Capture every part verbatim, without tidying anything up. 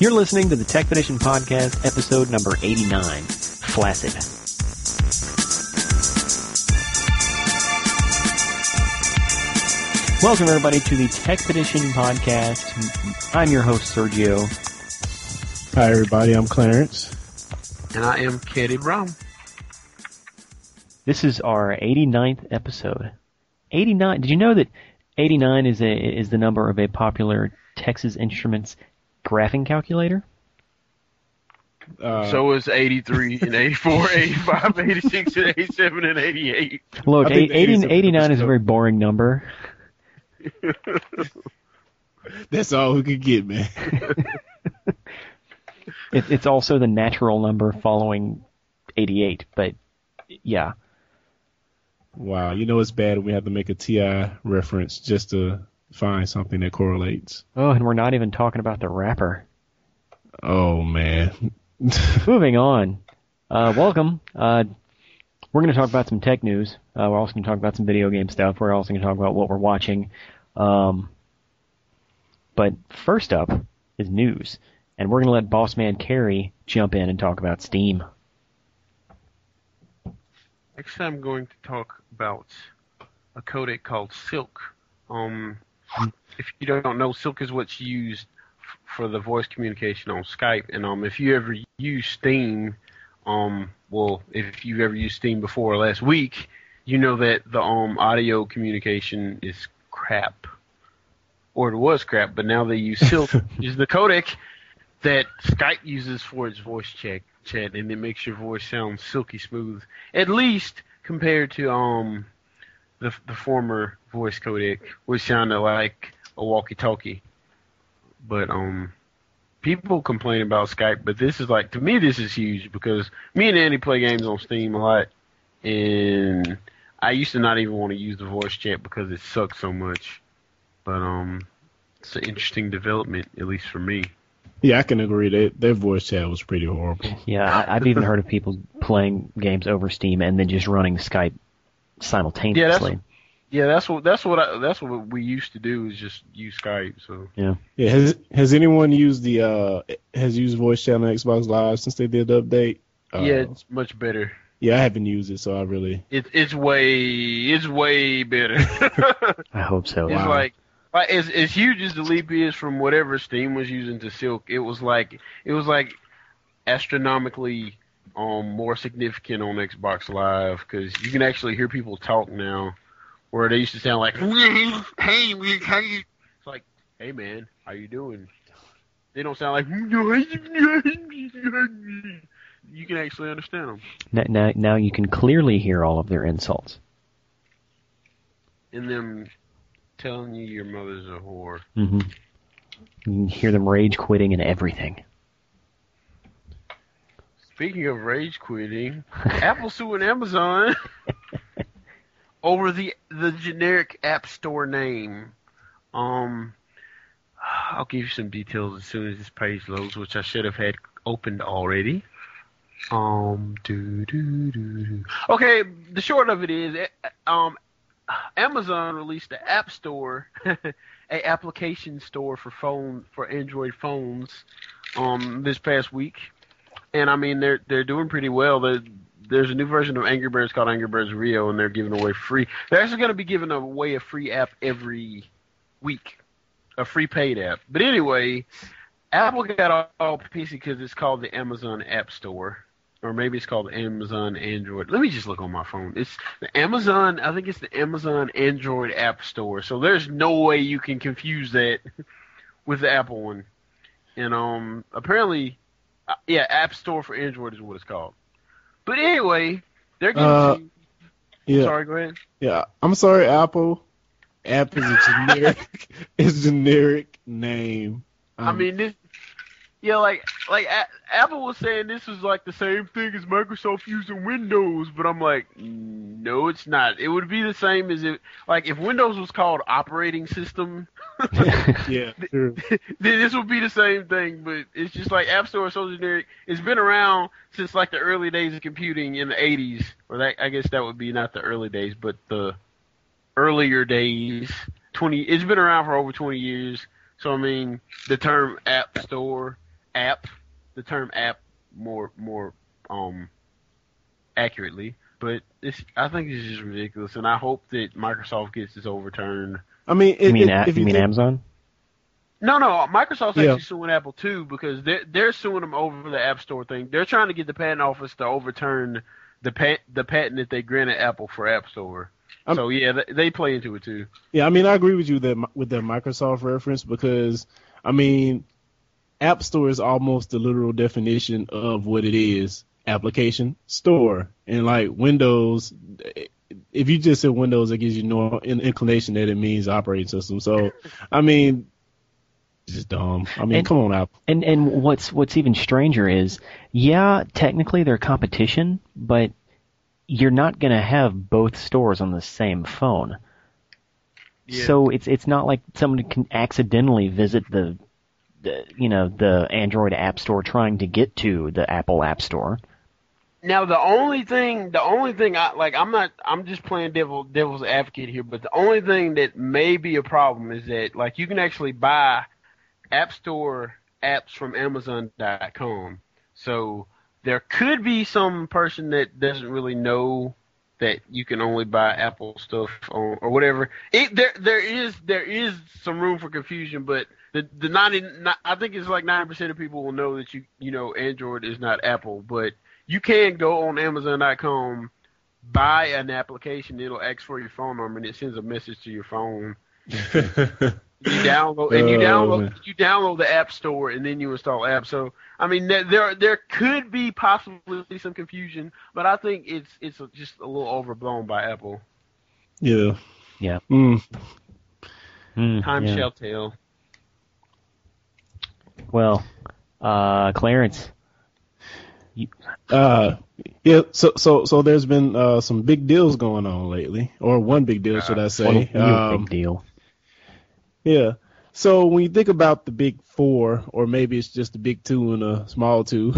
You're listening to the Tech Edition Podcast, episode number eighty-nine, Flaccid. Welcome, everybody, to the Tech Edition Podcast. I'm your host, Sergio. Hi, everybody. I'm Clarence. And I am Katie Brown. This is our eighty-ninth episode. eighty-nine. Did you know that eighty-nine is a is the number of a popular Texas Instruments graphing calculator? Uh, so is eighty-three and eighty-four, eighty-five, eighty-six, and eighty-seven, and eighty-eight. Look, eighty, eighty-nine is a very boring number. That's all we could get, man. it, it's also the natural number following eighty-eight, but yeah. Wow, you know it's bad when we have to make a T I reference just to find something that correlates. Oh, and we're not even talking about the rapper. Oh, man. Moving on. Uh, welcome. Uh, we're going to talk about some tech news. Uh, we're also going to talk about some video game stuff. We're also going to talk about what we're watching. Um, but first up is news. And we're going to let Bossman Carey jump in and talk about Steam. Next, I'm going to talk about a codec called Silk. Um, if you don't know, Silk is what's used f- for the voice communication on Skype. And um, if you ever use Steam, um, well, if you've ever used Steam before last week, you know that the um audio communication is crap, or it was crap. But now they use Silk, which is the codec that Skype uses for its voice check chat, and it makes your voice sound silky smooth, at least compared to um. The, the former voice codec, which sounded like a walkie-talkie. But um, people complain about Skype, but this is like, to me, this is huge because me and Andy play games on Steam a lot, and I used to not even want to use the voice chat because it sucked so much. But um, it's an interesting development, at least for me. Yeah, I can agree. They, their voice chat was pretty horrible. Yeah, I, I've even heard of people playing games over Steam and then just running Skype simultaneously. Yeah, that's, yeah, that's what that's what I, that's what we used to do is just use Skype. So yeah, yeah. Has has anyone used the uh has used voice chat on Xbox Live since they did the update? Uh, yeah, it's much better. Yeah, I haven't used it, so I really it's it's way it's way better. I hope so. It's wow. like like as as huge as the leap is from whatever Steam was using to Silk, it was like it was like astronomically. Um, more significant on Xbox Live because you can actually hear people talk now, where they used to sound like, "Hey, how you?" It's like, "Hey, man, how you doing?" They don't sound like. You can actually understand them. Now, now, now you can clearly hear all of their insults. And them telling you your mother's a whore. Mm-hmm. You can hear them rage quitting and everything. Speaking of rage quitting, Apple suing Amazon over the the generic App Store name. Um, I'll give you some details as soon as this page loads, which I should have had opened already. Um, do do do do. Okay, the short of it is, um, Amazon released the App Store, a application store for phone for Android phones, um, this past week. And I mean, they're they're doing pretty well. They're, there's a new version of Angry Birds called Angry Birds Rio, and they're giving away free. They're actually going to be giving away a free app every week, a free paid app. But anyway, Apple got all, all pissy because it's called the Amazon App Store, or maybe it's called Amazon Android. Let me just look on my phone. It's the Amazon. I think it's the Amazon Android App Store. So there's no way you can confuse that with the Apple one. And um, apparently. Uh, yeah, App Store for Android is what it's called. But anyway, they're getting... Uh, yeah. Sorry, go ahead. Yeah, I'm sorry, Apple. App is a generic, it's generic name. Um, I mean, this... Yeah, like, like a- Apple was saying this was like the same thing as Microsoft using Windows, but I'm like, no, it's not. It would be the same as if, like, if Windows was called operating system. Yeah, true. Th- then this would be the same thing, but it's just like App Store is so generic. It's been around since like the early days of computing in the eighties, or that, I guess that would be not the early days, but the earlier days. Twenty. It's been around for over twenty years, so I mean, the term App Store. app, the term app more more um accurately, but it's I think it's just ridiculous, and I hope that Microsoft gets this overturned. I mean, it, you mean, it, a, if you, you mean think, Amazon? No, no, Microsoft's yeah. actually suing Apple too, because they're they're suing them over the App Store thing. They're trying to get the patent office to overturn the pat, the patent that they granted Apple for App Store. I'm, so yeah, they, they play into it too. Yeah, I mean, I agree with you that with the Microsoft reference, because I mean, App Store is almost the literal definition of what it is: application store. And like Windows, if you just said Windows, it gives you no inclination that it means operating system. So I mean, it's just dumb. I mean, and, come on, Apple. And and what's what's even stranger is, yeah, technically they're competition, but you're not going to have both stores on the same phone. Yeah. So it's it's not like someone can accidentally visit the, the you know the Android App Store trying to get to the Apple App Store. Now the only thing the only thing I like I'm not I'm just playing devil devil's advocate here, but the only thing that may be a problem is that like you can actually buy App Store apps from Amazon dot com. So there could be some person that doesn't really know that you can only buy Apple stuff or, or whatever. It, there, there is there is some room for confusion, but the the ninety, I think it's like ninety percent of people will know that you you know Android is not Apple, but you can go on Amazon dot com, buy an application, it'll ask for your phone number, and it sends a message to your phone. you download and you download oh, you download the App Store, and then you install apps. So. I mean, there there could be possibly some confusion, but I think it's it's just a little overblown by Apple. Yeah. Yeah. Mm. Mm, Time yeah. shall tell. Well, uh, Clarence. You... Uh, yeah. So so so there's been uh, some big deals going on lately, or one big deal, uh, should I say? One um, big deal. Yeah. So when you think about the big four, or maybe it's just the big two and a small two,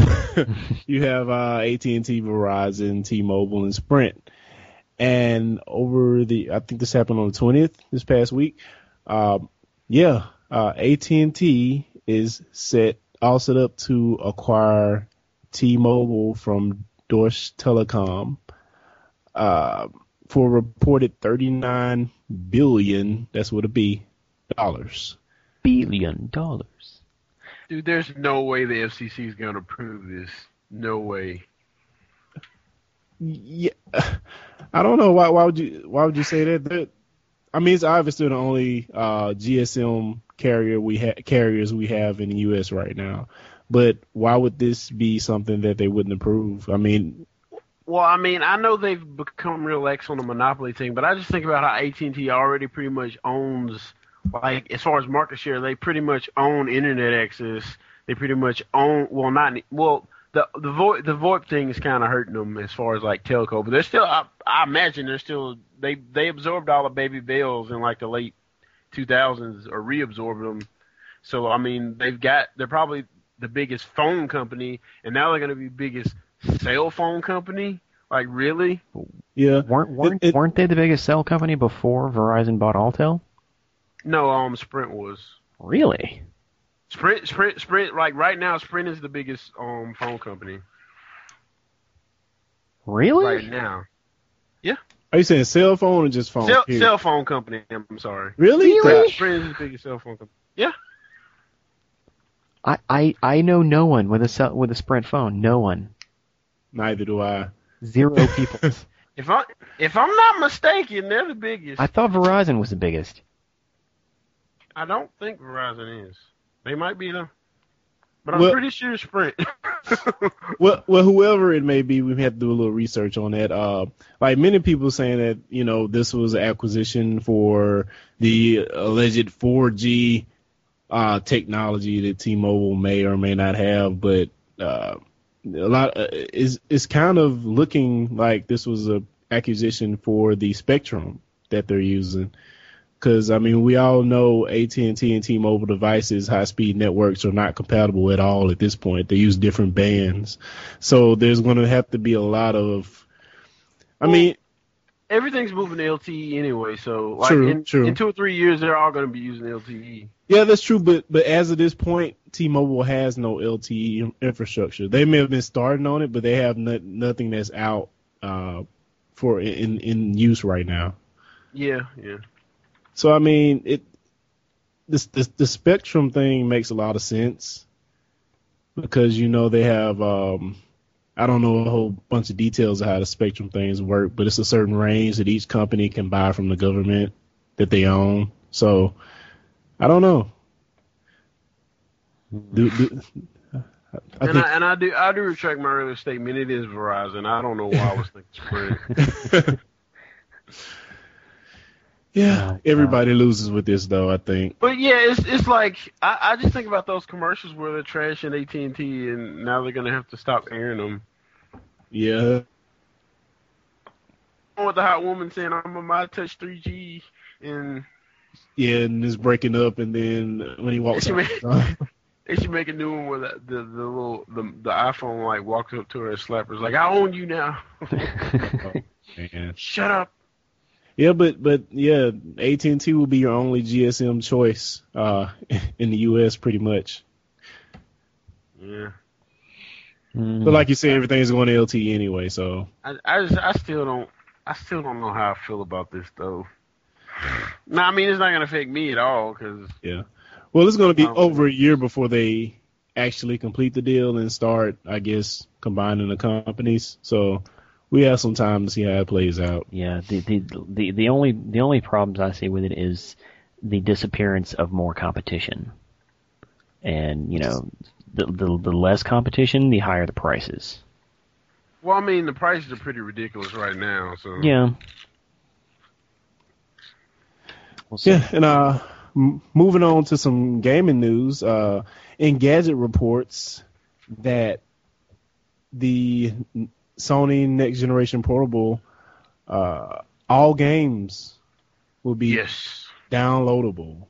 you have uh, A T and T, Verizon, T-Mobile, and Sprint. And over the, I think this happened on the twentieth this past week. Uh, yeah, uh, A T and T is set, all set up to acquire T-Mobile from Deutsche Telekom uh, for a reported thirty-nine billion dollars. That's what it be. Dollars. Billion dollars. Dude, there's no way the F C C is going to approve this. No way. Yeah, I don't know why. Why would you? Why would you say that? That I mean, it's obviously the only uh, G S M carrier we ha- carriers we have in the U S right now. But why would this be something that they wouldn't approve? I mean. Well, I mean, I know they've become real ex on the monopoly thing, but I just think about how A T and T already pretty much owns. Like, as far as market share, they pretty much own internet access. They pretty much own, well, not, well, the the VoIP, the VoIP thing is kind of hurting them as far as, like, telco. But they're still, I, I imagine they're still, they, they absorbed all the Baby Bells in, like, the late two thousands or reabsorbed them. So, I mean, they've got, they're probably the biggest phone company, and now they're going to be biggest cell phone company. Like, really? Yeah. Weren't, weren't, it, it, weren't they the biggest cell company before Verizon bought Alltel? No, um, Sprint was. Really? Sprint, Sprint, Sprint. Like right now, Sprint is the biggest um phone company. Really? Right now. Yeah. Are you saying cell phone or just phone? Cell, cell phone company. I'm sorry. Really? Really? Sprint is the biggest cell phone company. Yeah. I, I, I know no one with a cell, with a Sprint phone. No one. Neither do I. Zero people. If I if I'm not mistaken, they're the biggest. I thought Verizon was the biggest. I don't think Verizon is. They might be, though. But I'm well, pretty sure Sprint. well, well, whoever it may be, we have to do a little research on that. Uh, like many people saying that, you know, this was an acquisition for the alleged four G uh, technology that T-Mobile may or may not have. But uh, a lot uh, is it's kind of looking like this was an acquisition for the spectrum that they're using. Because, I mean, we all know A T and T and T-Mobile devices, high-speed networks are not compatible at all at this point. They use different bands. So there's going to have to be a lot of – I well, mean everything's moving to L T E anyway, so like true, in, true. in two or three years, they're all going to be using L T E. Yeah, that's true, but but as of this point, T-Mobile has no L T E infrastructure. They may have been starting on it, but they have no, nothing that's out uh, for in, in use right now. Yeah, yeah. So, I mean, it this, this the Spectrum thing makes a lot of sense because, you know, they have um, – I don't know a whole bunch of details of how the Spectrum things work, but it's a certain range that each company can buy from the government that they own. So, I don't know. Do, do, I and, I, and I do I do retract my earlier statement. It is Verizon. I don't know why I was thinking Sprint. Yeah, everybody loses with this, though, I think. But, yeah, it's it's like I, I just think about those commercials where they're trashing A T and T, and now they're going to have to stop airing them. Yeah. With the hot woman saying, I'm on my touch three G. And yeah, and it's breaking up, and then when he walks out. Make, they should make a new one where the, the, the little the, the iPhone, like, walks up to her and slaps her. It's like, I own you now. Oh, man. Shut up. Yeah, but, but yeah, A T and T will be your only G S M choice uh, in the U S pretty much. Yeah. Mm. But like you said, everything's going to L T E anyway, so. I I, just, I still don't I still don't know how I feel about this though. No, I mean it's not going to affect me at all because. Yeah. Well, it's going to be over a year before they actually complete the deal and start, I guess, combining the companies. So. We have some time to see how it plays out. Yeah, the, the the the only the only problems I see with it is the disappearance of more competition, and you know, the the, the less competition, the higher the prices. Well, I mean, the prices are pretty ridiculous right now. So yeah, we'll see. Yeah, and uh, m- moving on to some gaming news. Uh, Engadget reports that the Sony Next Generation Portable, uh, all games will be yes. downloadable.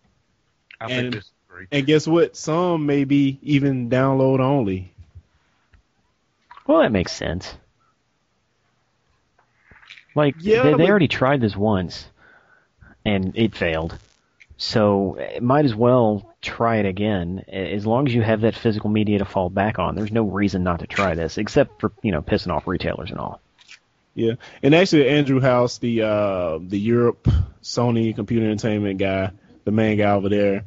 I and, think that's great. And guess what? Some may be even download only. Well, that makes sense. Like, yeah, they, they but... already tried this once, and it failed. So, might as well try it again. As long as you have that physical media to fall back on, there's no reason not to try this, except for, you know, pissing off retailers and all. Yeah, and actually, Andrew House, the uh, the Europe Sony Computer Entertainment guy, the main guy over there,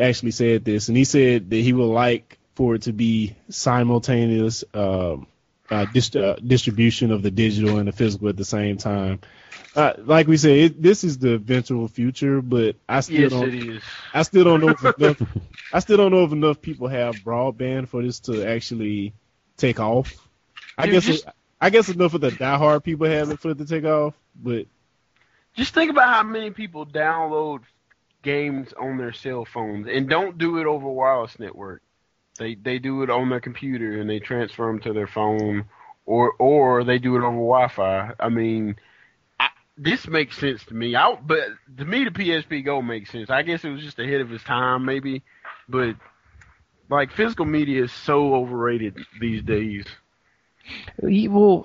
actually said this, and he said that he would like for it to be simultaneous uh, uh, dist- uh, distribution of the digital and the physical at the same time. Uh, like we said, it, this is the eventual future, but I still yes, don't. It is. I still don't know. If enough, I still don't know if enough people have broadband for this to actually take off. I Dude, guess. Just, I guess enough of the diehard people have it for it to take off, but just think about how many people download games on their cell phones and don't do it over wireless network. They they do it on their computer and they transfer them to their phone, or or they do it over Wi-Fi. I mean. This makes sense to me. I, but to me, the P S P Go makes sense. I guess it was just ahead of its time, maybe. But, like, physical media is so overrated these days. Well,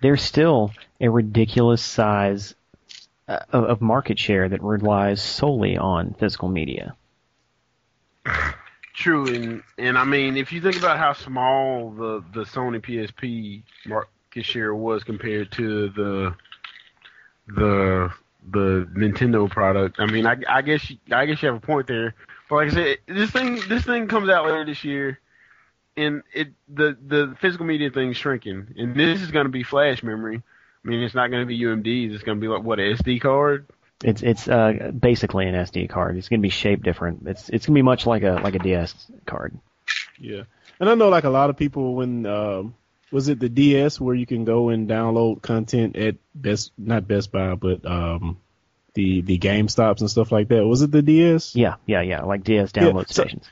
there's still a ridiculous size of, of market share that relies solely on physical media. True, and, and I mean, if you think about how small the, the Sony P S P market share was compared to the... the the Nintendo product. I mean, I, I guess you, I guess you have a point there. But like I said, this thing this thing comes out later this year, and it the the physical media thing's shrinking, and this is going to be flash memory. I mean, it's not going to be U M Ds. It's going to be like what, an S D card? It's it's uh, basically an S D card. It's going to be shaped different. It's it's going to be much like a like a D S card. Yeah, and I know like a lot of people when. Um, Was it the D S where you can go and download content at Best, not Best Buy, but um, the the GameStops and stuff like that? Was it the D S? Yeah, yeah, yeah, like D S download yeah. stations. So,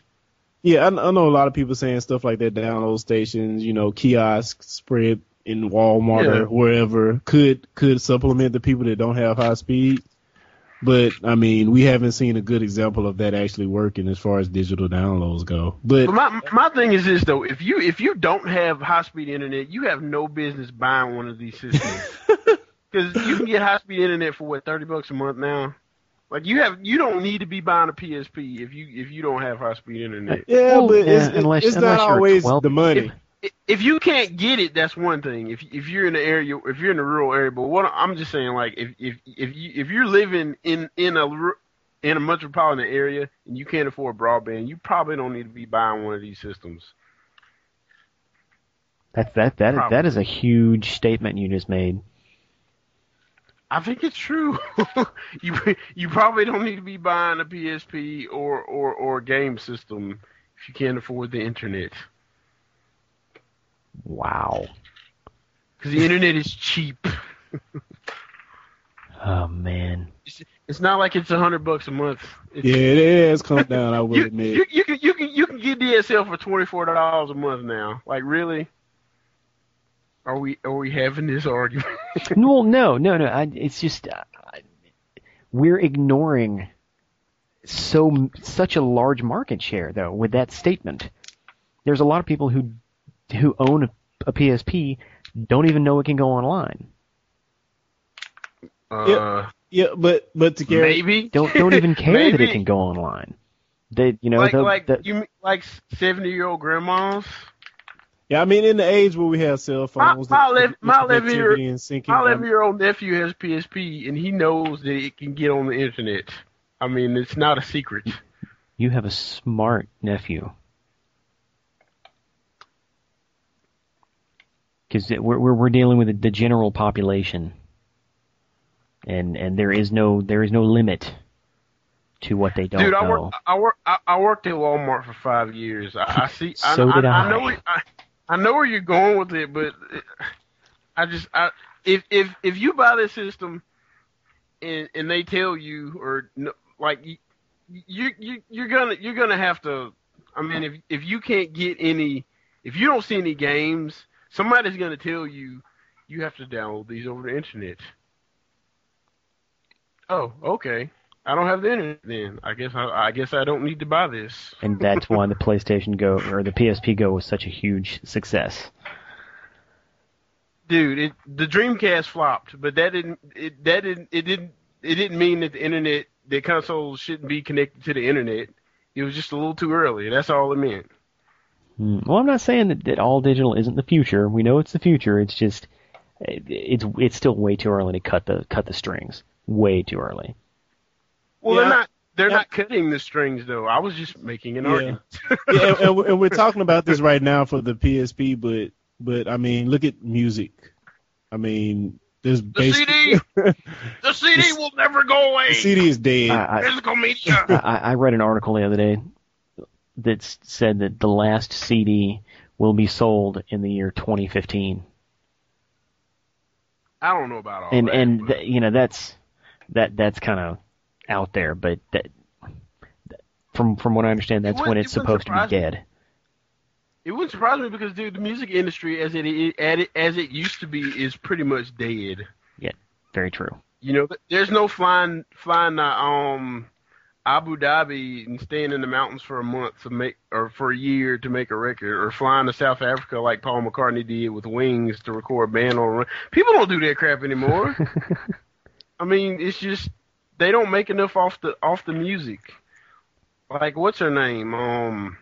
yeah, I, I know a lot of people saying stuff like that, download stations, you know, kiosks spread in Walmart yeah. or wherever could could supplement the people that don't have high speed. But, I mean, we haven't seen a good example of that actually working as far as digital downloads go. But, but my my thing is this, though. If you if you don't have high-speed internet, you have no business buying one of these systems. Because you can get high speed internet for what, thirty bucks a month now. Like you have, you don't need to be buying a P S P if you if you don't have high speed internet. Yeah, but yeah, it's, unless, it's not always twelve the money. If, if you can't get it, that's one thing. If if you're in the area, if you're in the rural area, but what I'm just saying, like if if if you if you're living in in a in a metropolitan area and you can't afford broadband, you probably don't need to be buying one of these systems. That that that is, that is a huge statement you just made. I think it's true. you you probably don't need to be buying a P S P or, or, or a game system if you can't afford the internet. Wow. Because the internet is cheap. Oh, man. It's, it's not like it's one hundred bucks a month. It's, yeah, it is come down, I will you, admit. You, you, can, you, can, you can get D S L for twenty-four dollars a month now. Like, really? Are we are we having this argument? Well, no, no, no. I, it's just uh, we're ignoring so such a large market share, though, with that statement. There's a lot of people who who own a, a P S P don't even know it can go online. Uh, yeah, yeah, but but to Gary, maybe don't don't even care that it can go online. They, you know, like the, like the, you like seventy year old grandmas. Yeah, I mean, in the age where we have cell phones, my eleven-year-old nephew has P S P, and he knows that it can get on the internet. I mean, it's not a secret. You have a smart nephew, because we're, we're we're dealing with the general population, and and there is no there is no limit to what they don't Dude, I know. Dude, I work I work I worked at Walmart for five years. I, I see. so I, did I. I, I know. It, I, I know where you're going with it, but I just I, if if if you buy this system and and they tell you or no, like you you you're gonna you're gonna have to. I mean, if if you can't get any, if you don't see any games, somebody's gonna tell you you have to download these over the internet. Oh, okay. I don't have the internet then. I guess I, I guess I don't need to buy this. And that's why the PlayStation Go or the P S P Go was such a huge success. Dude, it, the Dreamcast flopped, but that didn't it that didn't it didn't it didn't mean that the internet the consoles shouldn't be connected to the internet. It was just a little too early. That's all it meant. Hmm. Well, I'm not saying that, that all digital isn't the future. We know it's the future. It's just it, it's it's still way too early to cut the cut the strings. Way too early. Well, yeah, they're not they're yeah. not cutting the strings, though. I was just making an yeah. argument. yeah, and, and we're talking about this right now for the P S P, but but I mean, look at music. I mean, there's the C D. The C D the, will never go away. The C D is dead. I, I, Physical media. I, I read an article the other day that said that the last C D will be sold in the year twenty fifteen. I don't know about all and, that. And and th- you know that's that that's kind of out there, but that, that, from from what I understand, that's it when it's it supposed to be dead. It wouldn't surprise me because, dude, the music industry as it, it as it used to be is pretty much dead. Yeah, very true. You know, there's no flying flying to um, Abu Dhabi and staying in the mountains for a month to make or for a year to make a record, or flying to South Africa like Paul McCartney did with Wings to record Band on Run. People don't do that crap anymore. I mean, it's just. They don't make enough off the off the music. Like, what's her name? Um,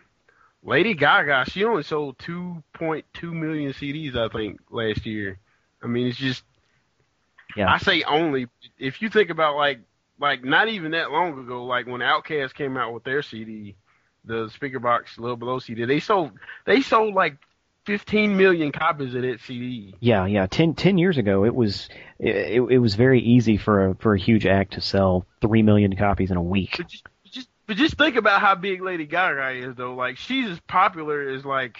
Lady Gaga. She only sold two point two million C Ds, I think, last year. I mean, it's just. Yeah. I say only. If you think about like like not even that long ago, like when Outkast came out with their C D, the Speaker Box Little Below C D, they sold they sold like fifteen million copies of that C D. Yeah, yeah. Ten, ten years ago, it was it, it was very easy for a for a huge act to sell three million copies in a week. But just, but just, but just think about how big Lady Gaga is, though. Like, she's as popular as like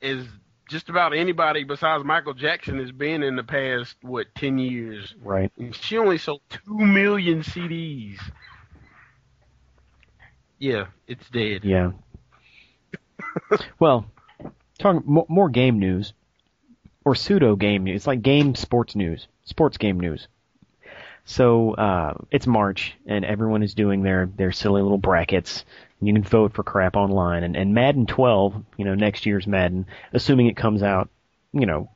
as just about anybody besides Michael Jackson has been in the past what ten years. Right. And she only sold two million C Ds. Yeah, it's dead. Yeah. Well. Talking more game news, or pseudo game news. It's like game sports news, sports game news. So uh, it's March, and everyone is doing their, their silly little brackets. You can vote for crap online, and, and Madden twelve, you know, next year's Madden, assuming it comes out, you know,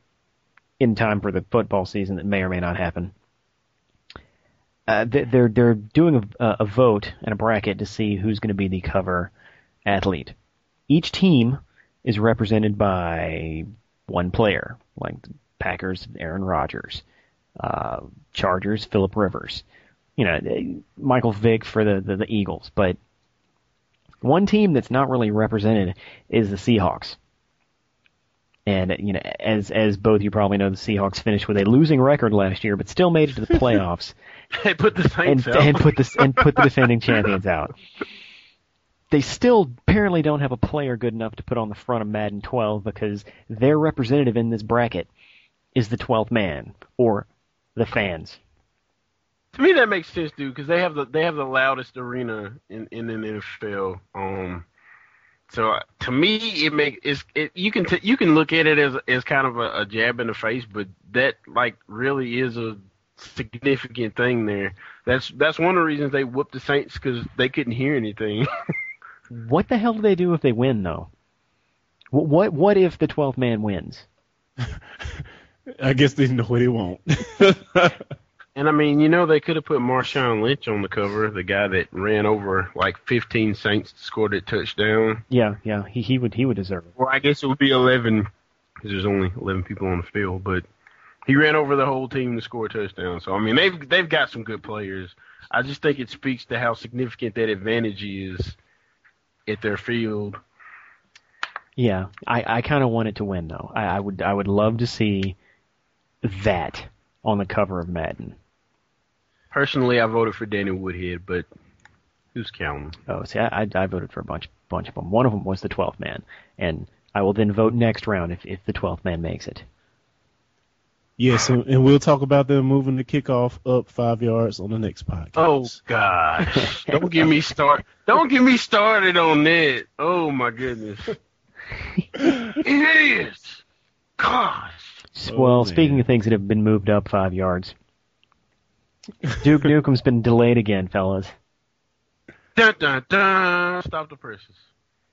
in time for the football season that may or may not happen. Uh, they're they're doing a, a vote and a bracket to see who's going to be the cover athlete. Each team is represented by one player, like the Packers, Aaron Rodgers, uh, Chargers, Phillip Rivers, you know, Michael Vick for the, the, the Eagles. But one team that's not really represented is the Seahawks. And, you know, as as both you probably know, the Seahawks finished with a losing record last year, but still made it to the playoffs. They put the Saints and, out. And put the, and put the defending champions out. They still apparently don't have a player good enough to put on the front of Madden twelve because their representative in this bracket is the twelfth man, or the fans. To me, that makes sense, dude, because they have the they have the loudest arena in, in the N F L. Um So uh, to me, it make it's it, you can t- you can look at it as as kind of a, a jab in the face, but that like really is a significant thing there. That's that's one of the reasons they whooped the Saints, because they couldn't hear anything. What the hell do they do if they win though? What what, what if the twelfth man wins? I guess they know what he won't. And I mean, you know, they could have put Marshawn Lynch on the cover, the guy that ran over like fifteen Saints, scored a touchdown. Yeah, yeah, he he would he would deserve it. Well, I guess it would be eleven because there's only eleven people on the field, but he ran over the whole team to score a touchdown. So I mean, they've they've got some good players. I just think it speaks to how significant that advantage is at their field. Yeah, I, I kind of want it to win though. I, I would I would love to see that on the cover of Madden. Personally, I voted for Danny Woodhead, but who's counting? Oh, see, I, I, I voted for a bunch, bunch of them. One of them was the twelfth man, and I will then vote next round if, if the twelfth man makes it. Yes, and, and we'll talk about them moving the kickoff up five yards on the next podcast. Oh gosh! Don't get me start. Don't get me started on that. Oh my goodness! It is. Gosh. Well, oh, speaking of things that have been moved up five yards. Duke Nukem's been delayed again, fellas. Dun, dun, dun. Stop the presses.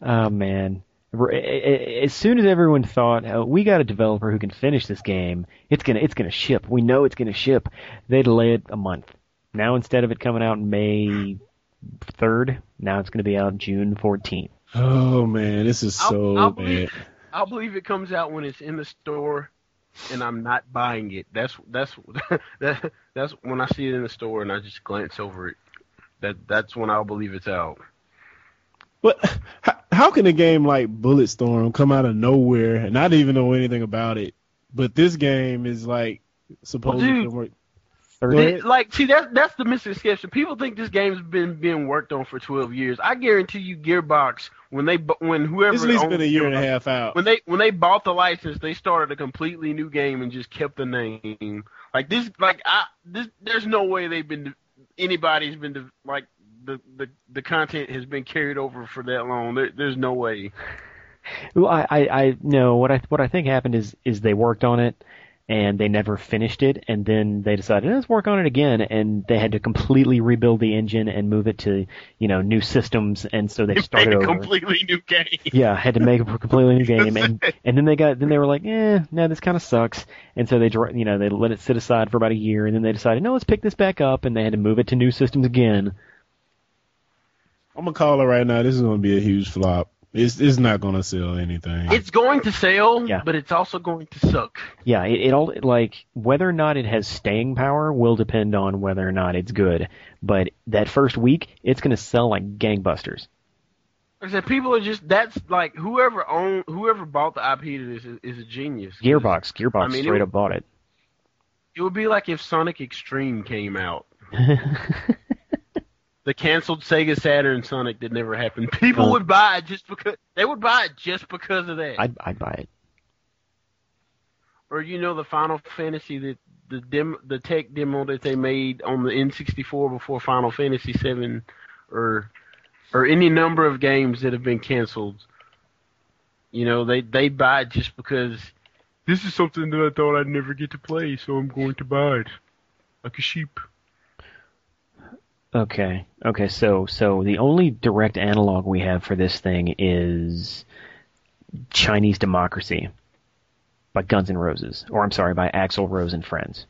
Oh, man. As soon as everyone thought, oh, we got a developer who can finish this game, it's going to it's gonna ship. We know it's going to ship. They delay it a month. Now, instead of it coming out May third, now it's going to be out June fourteenth. Oh, man, this is so I'll, I'll bad. Believe, I'll believe it comes out when it's in the store. And I'm not buying it. That's that's that, that's when I see it in the store and I just glance over it. That that's when I'll believe it's out. But how, how can a game like Bulletstorm come out of nowhere and not even know anything about it? But this game is like supposed well, dude, to work. They, like, see, that's that's the misconception. People think this game's been being worked on for twelve years. I guarantee you, Gearbox, when they when whoever it's at least been a year Gearbox, and a half out. When they when they bought the license, they started a completely new game and just kept the name. Like this, like I this, there's no way they've been anybody's been like the the, the content has been carried over for that long. There, there's no way. Well, I, I, I no what I what I think happened is is they worked on it. And they never finished it, and then they decided, let's work on it again, and they had to completely rebuild the engine and move it to, you know, new systems, and so they, they started made a over. completely new game. Yeah, had to make a completely new game, and and then they got, then they were like, eh, no, this kind of sucks, and so they, you know, they let it sit aside for about a year, and then they decided, no, let's pick this back up, and they had to move it to new systems again. I'm gonna call it right now. This is gonna be a huge flop. It's it's not gonna sell anything. It's going to sell, yeah. But it's also going to suck. Yeah, it, it all like whether or not it has staying power will depend on whether or not it's good. But that first week, it's gonna sell like gangbusters. I said people are just that's like whoever owned whoever bought the I P to this is, is a genius. Gearbox, Gearbox I mean, straight would, up bought it. It would be like if Sonic Extreme came out. The canceled Sega Saturn Sonic that never happened. People uh, would buy it just because they would buy it just because of that. I'd, I'd buy it. Or you know the Final Fantasy that the dem, the tech demo that they made on the N sixty-four before Final Fantasy seven, or or any number of games that have been canceled. You know they they buy it just because this is something that I thought I'd never get to play, so I'm going to buy it like a sheep. Okay. Okay. So, so the only direct analog we have for this thing is Chinese democracy. by Guns N' Roses, or I'm sorry, by Axl Rose and Friends.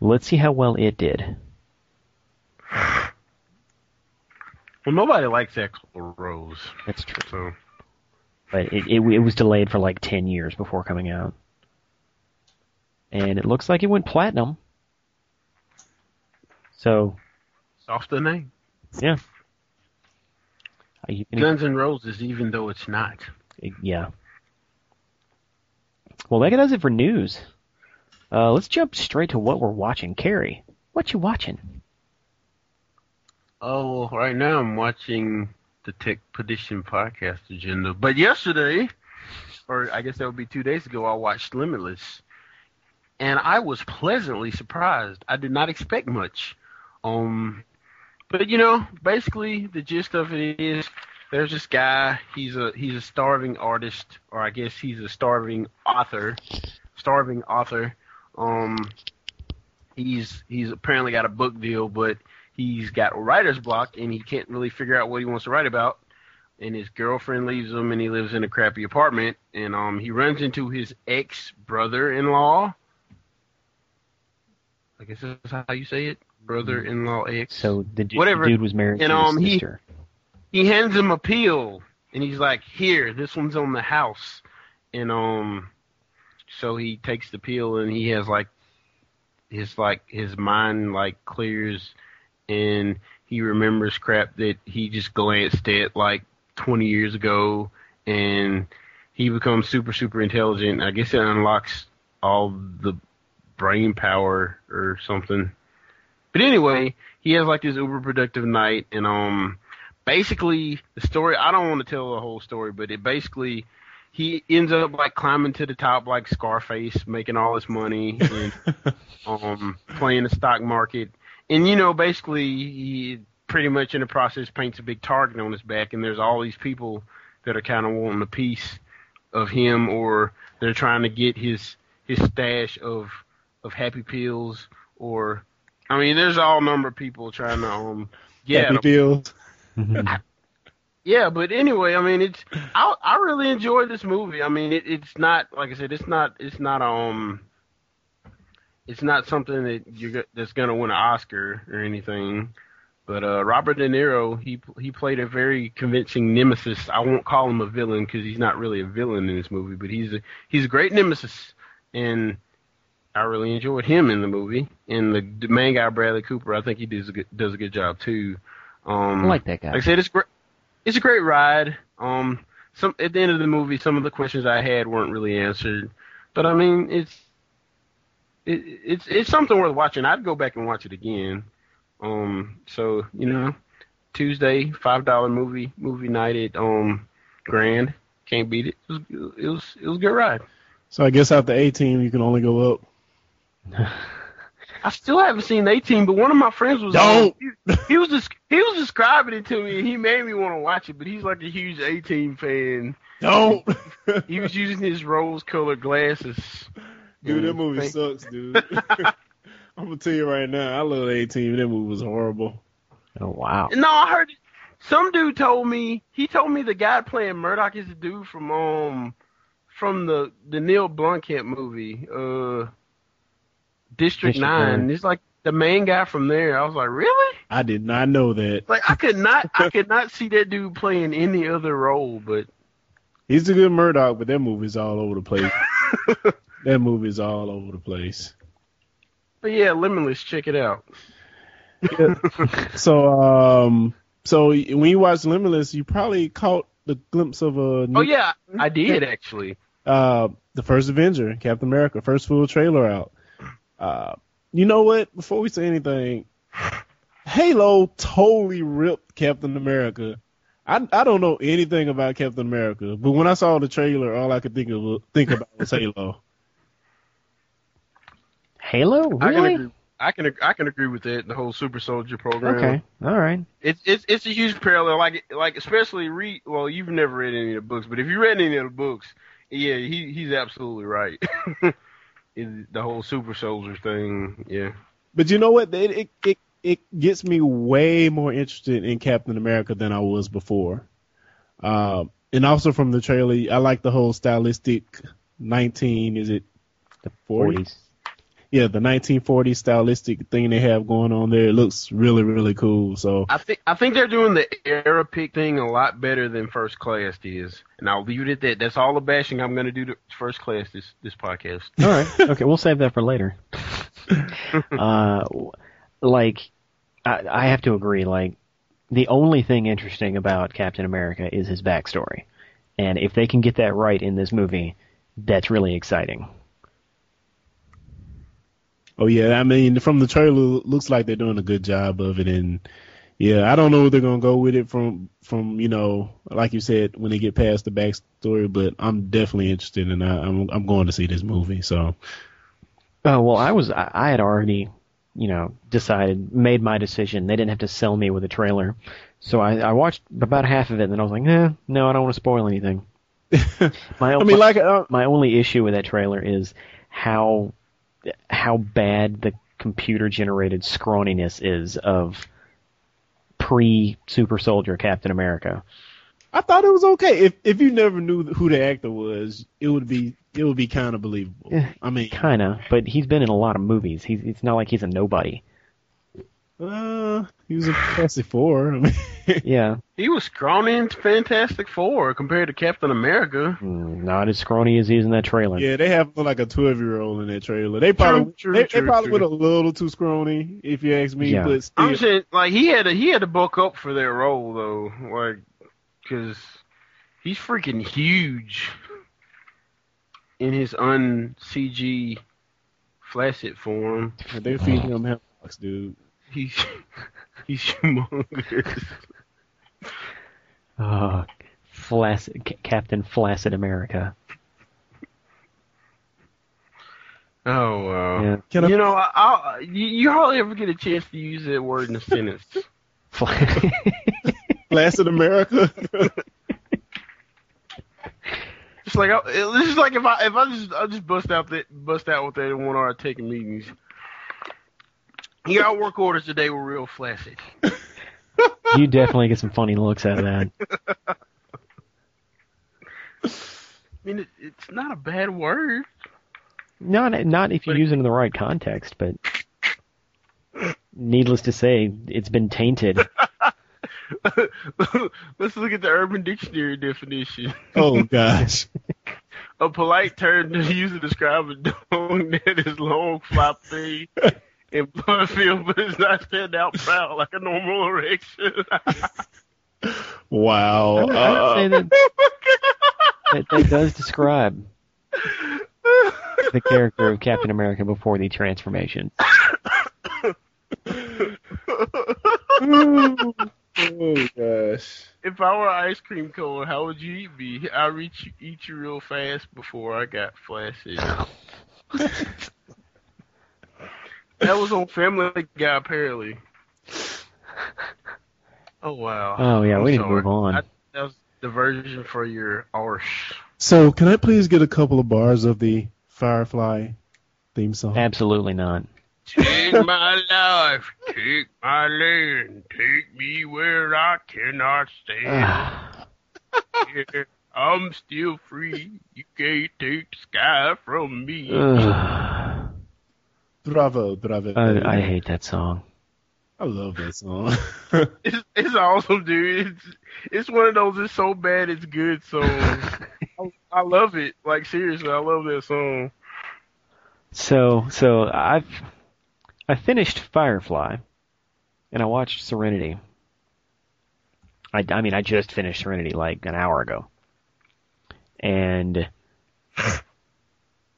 Let's see how well it did. Well, nobody likes Axl Rose. That's true. So. But it, it it was delayed for like ten years before coming out. And it looks like it went platinum. So. Softer name. Yeah. Guns N' Roses, even though it's not. Yeah. Well, that does it for news. Uh, let's jump straight to what we're watching. Carrie, what you watching? Oh, well, right now I'm watching the Tech Petition Podcast Agenda. But yesterday, or I guess that would be two days ago, I watched Limitless. And I was pleasantly surprised. I did not expect much. Um... But, you know, basically the gist of it is there's this guy, he's a he's a starving artist, or I guess he's a starving author, starving author. Um, he's he's apparently got a book deal, but he's got writer's block, and he can't really figure out what he wants to write about. And his girlfriend leaves him, and he lives in a crappy apartment. And um, he runs into his ex-brother-in-law. I guess that's how you say it. Brother-in-law ex. So the dude, the dude was married and, to his um, sister. He, he hands him a pill, and he's like, here, this one's on the house. And um, so he takes the pill, and he has, like, his like his mind, like, clears, and he remembers crap that he just glanced at, like, twenty years ago, and he becomes super, super intelligent. I guess it unlocks all the brain power or something. But anyway, he has like this uber productive night, and um, basically the story, I don't want to tell the whole story, but it basically, he ends up like climbing to the top like Scarface, making all his money, and um, playing the stock market. And, you know, basically he pretty much in the process paints a big target on his back, and there's all these people that are kind of wanting a piece of him, or they're trying to get his, his stash of, of happy pills, or... I mean, there's all number of people trying to um, get happy pills. I, yeah, but anyway, I mean, it's I I really enjoyed this movie. I mean, it, it's not like I said, it's not it's not um, it's not something that you that's gonna win an Oscar or anything. But uh, Robert De Niro, he he played a very convincing nemesis. I won't call him a villain because he's not really a villain in this movie, but he's a he's a great nemesis, and I really enjoyed him in the movie. And the, the main guy, Bradley Cooper, I think he does a good, does a good job, too. Um, I like that guy. Like I said, it's, gr- it's a great ride. Um, some at the end of the movie, some of the questions I had weren't really answered. But, I mean, it's it, it's it's something worth watching. I'd go back and watch it again. Um, so, you know, Tuesday, five dollar movie movie night at um, Grand. Can't beat it. It was, it was, it was a good ride. So I guess after A-Team, you can only go up. I still haven't seen A-Team, but one of my friends was Don't. Like, he, he was just, he was describing it to me, and he made me want to watch it, but he's like a huge A-Team fan. Don't. He was using his rose-colored glasses. Dude, that movie sucks, dude. I'm going to tell you right now, I love A-Team. That movie was horrible. Oh, wow. No, I heard it. Some dude told me, he told me the guy playing Murdoch is the dude from um from the, the Neil Blomkamp movie. Uh... District, District nine. nine. It's like the main guy from there. I was like, really? I did not know that. Like I could not I could not see that dude playing any other role, but he's a good Murdoch, but that movie's all over the place. That movie's all over the place. But yeah, Limitless, check it out. Yeah. So um so when you watch Limitless, you probably caught the glimpse of a new- Oh yeah, I did actually. Uh the first Avenger, Captain America, first full trailer out. Uh, you know what? Before we say anything, Halo totally ripped Captain America. I I don't know anything about Captain America, but when I saw the trailer, all I could think of think about was Halo. Halo? Really? I can agree. I can I can agree with that. The whole Super Soldier program. Okay. All right. It's it's it's a huge parallel. Like like especially read. Well, you've never read any of the books, but if you read any of the books, yeah, he he's absolutely right. The whole super soldier thing, yeah. But you know what? It, it it it gets me way more interested in Captain America than I was before. Uh, and also from the trailer, I like the whole stylistic nineteen is it the forties? Yeah, the nineteen forties stylistic thing they have going on there. It looks really, really cool. So I think I think they're doing the era pick thing a lot better than First Class is. And I'll leave it at that. That's all the bashing I'm going to do to First Class this, this podcast. All right. Okay, we'll save that for later. uh, like, I, I have to agree. Like, the only thing interesting about Captain America is his backstory. And if they can get that right in this movie, that's really exciting. Oh, yeah, I mean, from the trailer, it looks like they're doing a good job of it. And, yeah, I don't know where they're going to go with it from, from, you know, like you said, when they get past the backstory. But I'm definitely interested, and I, I'm, I'm going to see this movie. So, oh, well, I was I had already, you know, decided, made my decision. They didn't have to sell me with a trailer. So I, I watched about half of it, and then I was like, eh, no, I don't want to spoil anything. my, I mean, like, uh, my only issue with that trailer is how... how bad the computer-generated scrawniness is of pre-Super Soldier Captain America. I thought it was okay. If if you never knew who the actor was, it would be it would be kind of believable. Yeah, I mean, kind of, but he's been in a lot of movies. He's it's not like he's a nobody. Uh, he was in Fantastic Four. I mean, yeah, he was scrawny in Fantastic Four compared to Captain America. Mm, not as scrawny as he is in that trailer. Yeah, they have like a twelve-year-old in that trailer. They probably true, true, they, true, they probably were a little too scrawny, if you ask me. Yeah. But still. I'm saying, like, he had to, he had to buck up for their role though, like, because he's freaking huge in his un-C G flaccid form. They're feeding him Hellbox, dude. He's, he's humongous. Oh, flaccid, C- Captain Flaccid America. Oh, wow. Yeah. Can I, you know, I'll, you, you hardly ever get a chance to use that word in a sentence. Flaccid America? It's like, it's just like if I if I just I just bust out that bust out with that in one hour taking meetings. Your work orders today were real flaccid. You definitely get some funny looks out of that. I mean, it, it's not a bad word. Not, not if you but use it in the right context, but needless to say, it's been tainted. Let's look at the Urban Dictionary definition. Oh, gosh. A polite term to use to describe a dog that is long, floppy, in Bloodfield, but it's not stand out proud like a normal erection. Wow. I, I uh, say that, that, that does describe the character of Captain America before the transformation. Oh, gosh. If I were an ice cream cone, how would you eat me? I reach, eat you real fast before I got flaccid. That was on Family Guy, apparently. Oh, wow. Oh, yeah, I'm we sorry. need to move on. I, that was the version for your arse. So, can I please get a couple of bars of the Firefly theme song? Absolutely not. Take my life, take my land, take me where I cannot stand. Yeah, I'm still free, you can't take the sky from me. Bravo, bravo. Uh, I hate that song. I love that song. it's, it's awesome, dude. It's, it's one of those, it's so bad, it's good, so I, I love it. Like, seriously, I love that song. So, so I've I finished Firefly, and I watched Serenity. I, I mean, I just finished Serenity, like, an hour ago. And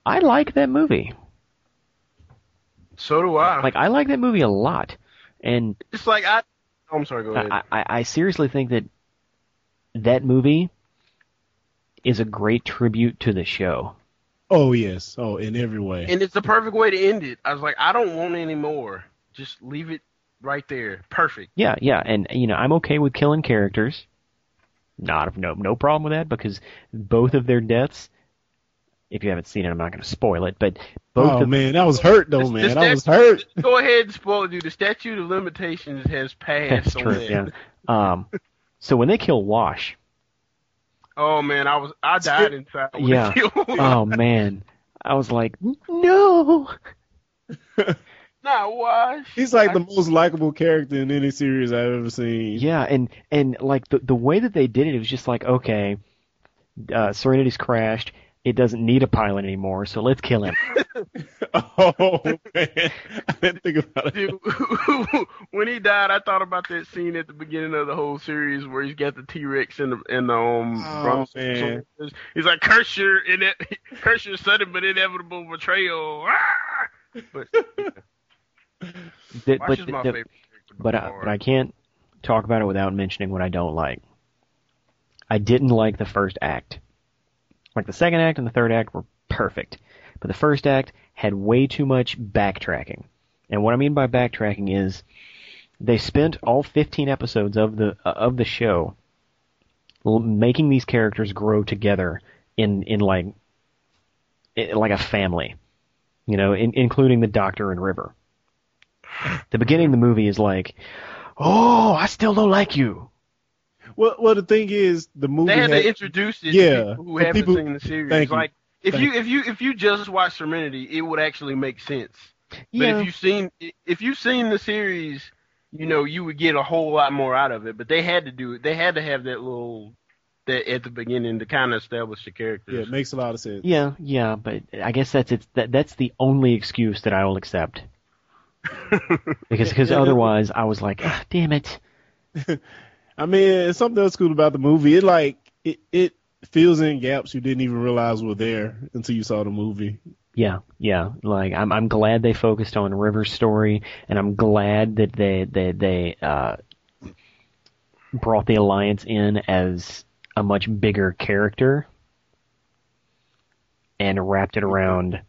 I like that movie. So do I. Like, I like that movie a lot. And it's like, I... Oh, I'm sorry, go ahead. I, I, I seriously think that that movie is a great tribute to the show. Oh, yes. Oh, in every way. And it's the perfect way to end it. I was like, I don't want any more. Just leave it right there. Perfect. Yeah, yeah. And, you know, I'm okay with killing characters. Not, no, no problem with that, because both of their deaths... If you haven't seen it, I'm not going to spoil it. But both oh, of man, that was hurt, though, the, man. The statute, I was hurt. Go ahead and spoil it, dude. The statute of limitations has passed. That's on true, that. Yeah. Um, so when they kill Wash, Oh man, I was I died inside. Yeah. Oh man, I was like, no. Not Wash. He's like I, the most likable character in any series I've ever seen. Yeah, and and like the the way that they did it, it was just like, okay, uh, Serenity's crashed. It doesn't need a pilot anymore, so let's kill him. Oh man, I didn't think about it. Dude, when he died, I thought about that scene at the beginning of the whole series where he's got the T-Rex and the and the um. Oh, man. He's like, curse your in curse your sudden but inevitable betrayal. Ah! But yeah. the, but is my the, favorite but I, but I can't talk about it without mentioning what I don't like. I didn't like the first act. Like the second act and the third act were perfect. But the first act had way too much backtracking. And what I mean by backtracking is they spent all fifteen episodes of the uh, of the show l- making these characters grow together in in like in, like a family. You know, in, including the Doctor and River. The beginning of the movie is like, "Oh, I still don't like you." Well, well, the thing is, the movie they had, had to introduce it yeah, to people who haven't people, seen the series. Like, if you, you if you if you just watch Serenity, it would actually make sense. Yeah. But if you've seen if you've seen the series, you know you would get a whole lot more out of it. But they had to do it. They had to have that little that at the beginning to kind of establish the characters. Yeah, it makes a lot of sense. Yeah, yeah, but I guess that's it's that that's the only excuse that I will accept. Because cause otherwise, I was like, ah, damn it. I mean, it's something else cool about the movie. It like it, it fills in gaps you didn't even realize were there until you saw the movie. Yeah, yeah. Like I'm I'm glad they focused on River's story, and I'm glad that they they they uh, brought the Alliance in as a much bigger character and wrapped it around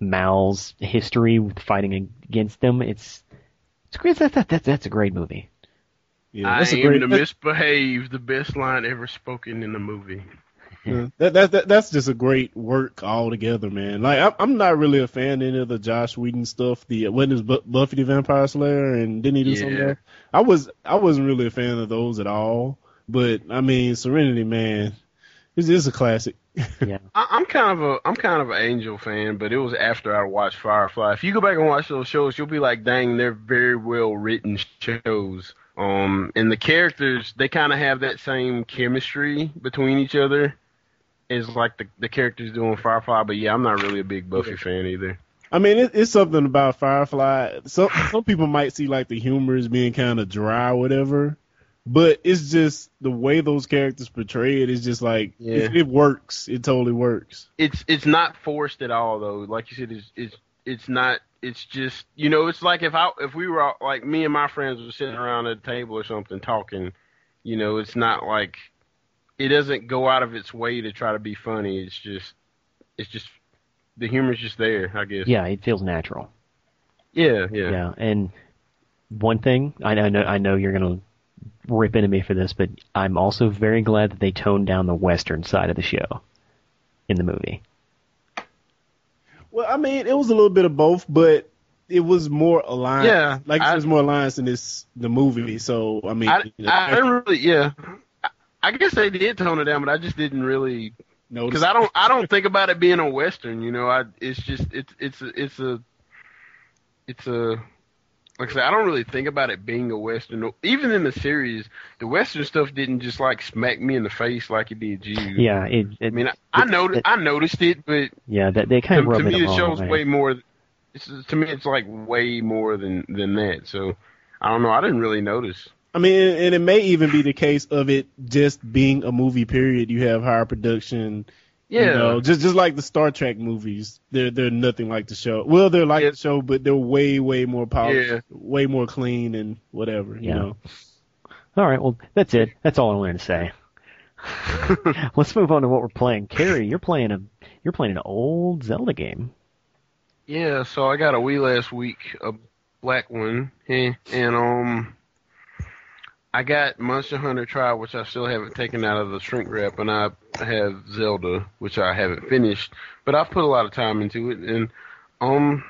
Mal's history with fighting against them. It's it's great. That's that's that's a great movie. Yeah, I am great, to misbehave, the best line ever spoken in the movie. Yeah, that, that, that, that's just a great work altogether, man. Like, I'm, I'm not really a fan of any of the Joss Whedon stuff. The wasn't his Bu- Buffy the Vampire Slayer, and didn't he do yeah. something there? I was I wasn't really a fan of those at all. But I mean, Serenity, man, it's, it's a classic. Yeah, I, I'm kind of a I'm kind of an Angel fan, but it was after I watched Firefly. If you go back and watch those shows, you'll be like, dang, they're very well written shows. Um, and the characters, they kind of have that same chemistry between each other as like the, the characters doing Firefly. But yeah, I'm not really a big Buffy fan either. I mean, it, it's something about Firefly. Some some people might see like the humor as being kind of dry or whatever, but it's just the way those characters portray it is just like yeah. it, it works. It totally works. It's it's not forced at all though. Like you said, it's it's it's not. It's just, you know, it's like if I, if we were, all, like, me and my friends were sitting around at a table or something talking, you know, it's not like, it doesn't go out of its way to try to be funny. It's just, it's just, the humor's just there, I guess. Yeah, it feels natural. Yeah, yeah. Yeah, and one thing, I know, I know you're going to rip into me for this, but I'm also very glad that they toned down the Western side of the show in the movie. Well, I mean, it was a little bit of both, but it was more alliance. Yeah, like it was more alliance in this the movie. So I mean, I, you know. I didn't really, yeah. I, I guess they did tone it down, but I just didn't really notice because I don't, I don't think about it being a Western. You know, I it's just it's it's a, it's a it's a like I said, I don't really think about it being a Western. Even in the series, the Western stuff didn't just like smack me in the face like it did you. Yeah, it, it, I mean, I, I noticed, it, I noticed it, but yeah, that they kind to, of to me it wrong, shows right? way more. It's, to me, it's like way more than, than that. So I don't know. I didn't really notice. I mean, and it may even be the case of it just being a movie. Period. You have higher production. Yeah, you know, just just like the Star Trek movies, they're they're nothing like the show. Well, they're like yeah. the show, but they're way way more polished, yeah. way more clean and whatever. Yeah. You know. All right, well that's it. That's all I wanted to say. Let's move on to what we're playing. Carrie, you're playing a you're playing an old Zelda game. Yeah, so I got a Wii last week, a black one, and um. I got Monster Hunter Tri, which I still haven't taken out of the shrink wrap, and I have Zelda, which I haven't finished. But I've put a lot of time into it. And um,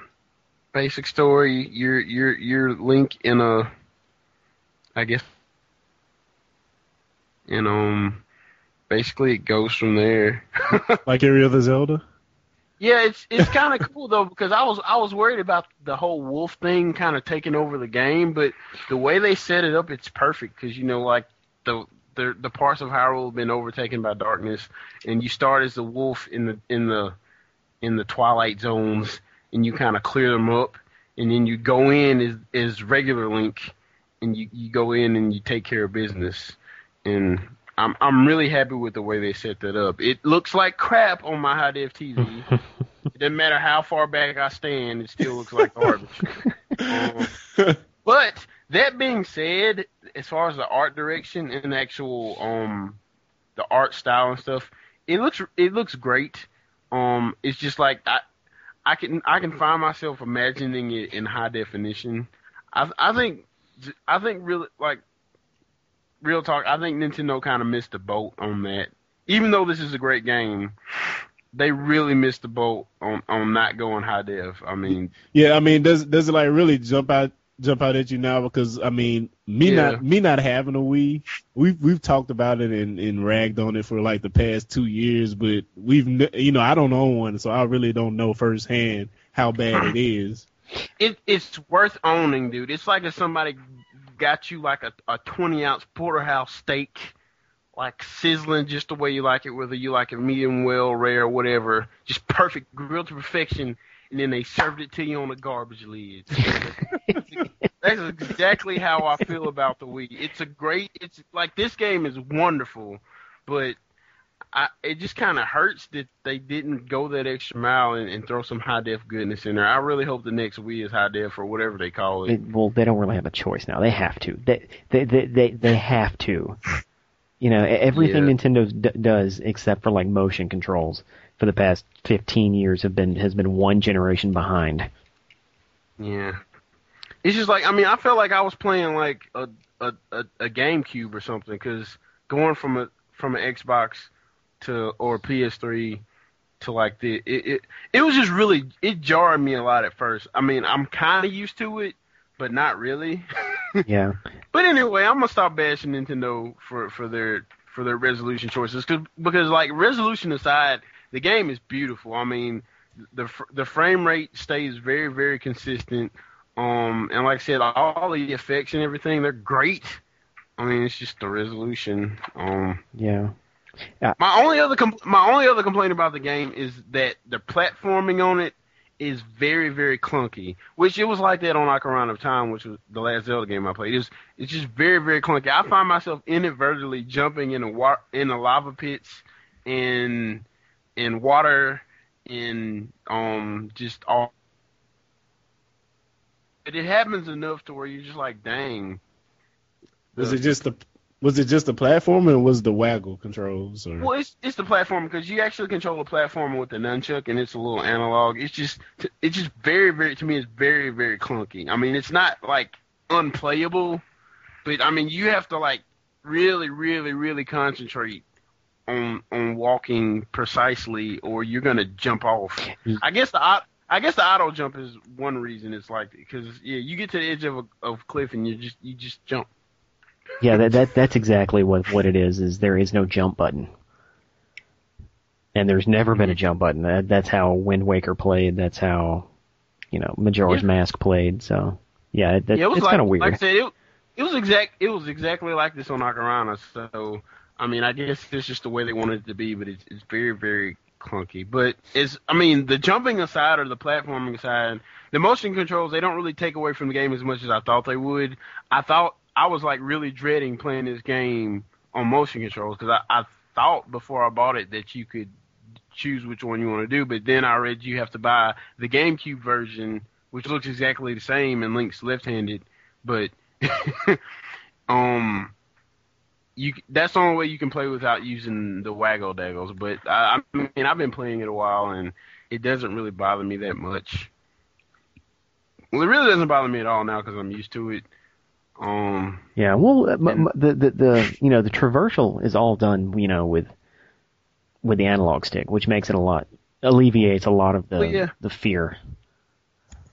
basic story, you're you're you're Link in a, I guess, in um, basically it goes from there. Like every other Zelda? Yeah, it's it's kind of cool though, because I was I was worried about the whole wolf thing kind of taking over the game, but the way they set it up, it's perfect because you know like the the the parts of Hyrule have been overtaken by darkness, and you start as the wolf in the in the in the Twilight Zones, and you kind of clear them up, and then you go in as as regular Link, and you, you go in and you take care of business, and I'm I'm really happy with the way they set that up. It looks like crap on my high def T V. It doesn't matter how far back I stand, it still looks like garbage. um, but that being said, as far as the art direction and actual um the art style and stuff, it looks it looks great. Um, it's just like I I can I can find myself imagining it in high definition. I I think I think really like. Real talk, I think Nintendo kind of missed the boat on that. Even though this is a great game, they really missed the boat on, on not going high def. I mean, yeah, I mean, does does it like really jump out jump out at you now? Because I mean, me yeah. not me not having a Wii, we've we've talked about it and, and ragged on it for like the past two years, but we've you know I don't own one, so I really don't know firsthand how bad it is. It it's worth owning, dude. It's like if somebody got you like a, a twenty ounce porterhouse steak, like sizzling just the way you like it, whether you like it medium well, rare, whatever, just perfect, grilled to perfection, and then they served it to you on a garbage lid. That's exactly how I feel about the Wii. It's a great, it's like this game is wonderful, but I, it just kind of hurts that they didn't go that extra mile and, and throw some high-def goodness in there. I really hope the next Wii is high-def or whatever they call it. Well, they don't really have a choice now. They have to. They they they, they, they have to. You know, everything yeah. Nintendo d- does except for, like, motion controls for the past fifteen years have been has been one generation behind. Yeah. It's just like, I mean, I felt like I was playing, like, a, a, a, a GameCube or something because going from a from an Xbox to or P S three to like the it, it it was just really it jarred me a lot at first. I mean, I'm kind of used to it, but not really. Yeah. But anyway, I'm gonna stop bashing Nintendo for, for their for their resolution choices cause, because like resolution aside, the game is beautiful. I mean, the the frame rate stays very very consistent. Um, and like I said, all the effects and everything, they're great. I mean, it's just the resolution. Um. Yeah. Uh, my only other compl- my only other complaint about the game is that the platforming on it is very very clunky, which it was like that on Ocarina of Time, which was the last Zelda game I played. It's it's just very very clunky. I find myself inadvertently jumping in a wa- in the lava pits, in in water, in um just all. But it happens enough to where you're just like, dang. Was it just the Was it just the platform, or was the waggle controls? Or? Well, it's it's the platform because you actually control the platform with the nunchuck, and it's a little analog. It's just it's just very very to me it's very very clunky. I mean, it's not like unplayable, but I mean you have to like really really really concentrate on on walking precisely, or you're gonna jump off. I guess the I guess the auto jump is one reason it's like because yeah you get to the edge of a of cliff and you just you just jump. Yeah, that, that that's exactly what, what it is, is there is no jump button. And there's never been a jump button. That, that's how Wind Waker played. That's how, you know, Majora's yeah. Mask played. So, yeah, that, yeah it was it's like, kind of weird. Like I said, it, it, was exact, it was exactly like this on Ocarina. So, I mean, I guess it's just the way they wanted it to be, but it's, it's very, very clunky. But, it's I mean, the jumping aside or the platforming aside, the motion controls, they don't really take away from the game as much as I thought they would. I thought... I was, like, really dreading playing this game on motion controls because I, I thought before I bought it that you could choose which one you want to do, but then I read you have to buy the GameCube version, which looks exactly the same and Link's left-handed, but um, you that's the only way you can play without using the waggle daggles. But, I, I mean, I've been playing it a while, and it doesn't really bother me that much. Well, it really doesn't bother me at all now because I'm used to it. Um, yeah, well, m- m- the, the the you know the traversal is all done you know with with the analog stick, which makes it a lot alleviates a lot of the well, yeah. the fear.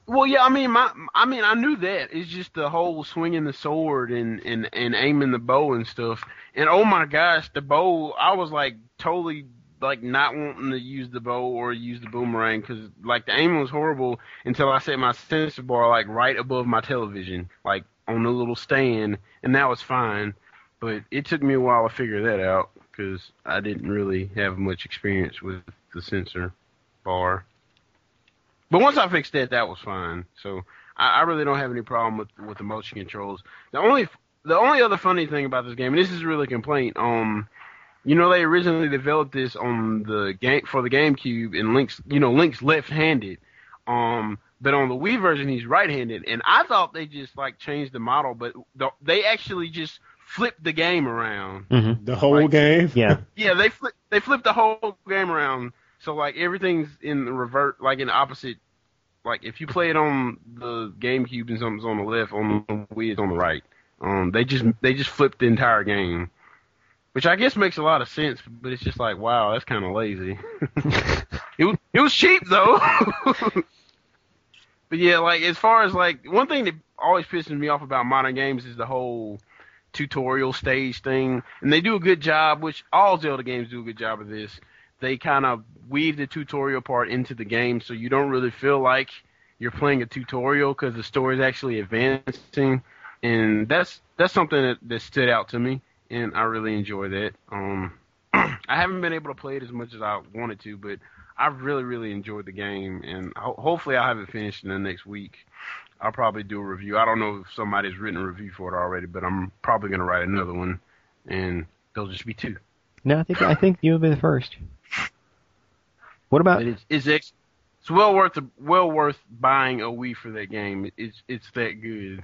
Well, yeah, I mean, my, I mean, I knew that. It's just the whole swinging the sword and, and, and aiming the bow and stuff. And oh my gosh, the bow! I was like totally like not wanting to use the bow or use the boomerang because like the aiming was horrible until I set my sensor bar like right above my television, like on the little stand, and that was fine. But it took me a while to figure that out because I didn't really have much experience with the sensor bar. But once I fixed that, that was fine. So I, I really don't have any problem with, with the motion controls. The only the only other funny thing about this game, and this is really a complaint, um, you know, they originally developed this on the game for the GameCube, and Link's, you know, Link's left-handed, um, but on the Wii version he's right-handed, and I thought they just like changed the model, but the, they actually just flipped the game around. Mm-hmm. The whole like, game, yeah, yeah, they flipped they flipped the whole game around. So, like, everything's in the revert, like, in the opposite. Like, if you play it on the GameCube and something's on the left, on the Wii, it's on the right. Um, they just they just flipped the entire game, which I guess makes a lot of sense, but it's just like, wow, that's kind of lazy. it, was, it was cheap, though. But, yeah, like, as far as, like, one thing that always pisses me off about modern games is the whole tutorial stage thing. And they do a good job, which all Zelda games do a good job of this. They kind of weave the tutorial part into the game so you don't really feel like you're playing a tutorial because the story's actually advancing. And that's that's something that, that stood out to me, and I really enjoy that. Um, I haven't been able to play it as much as I wanted to, but I really, really enjoyed the game, and ho- hopefully I'll have it finished in the next week. I'll probably do a review. I don't know if somebody's written a review for it already, but I'm probably going to write another one, and there'll just be two. No, I think I think you'll be the first. What about it's, it's it's well worth well worth buying a Wii for that game. It's it's that good.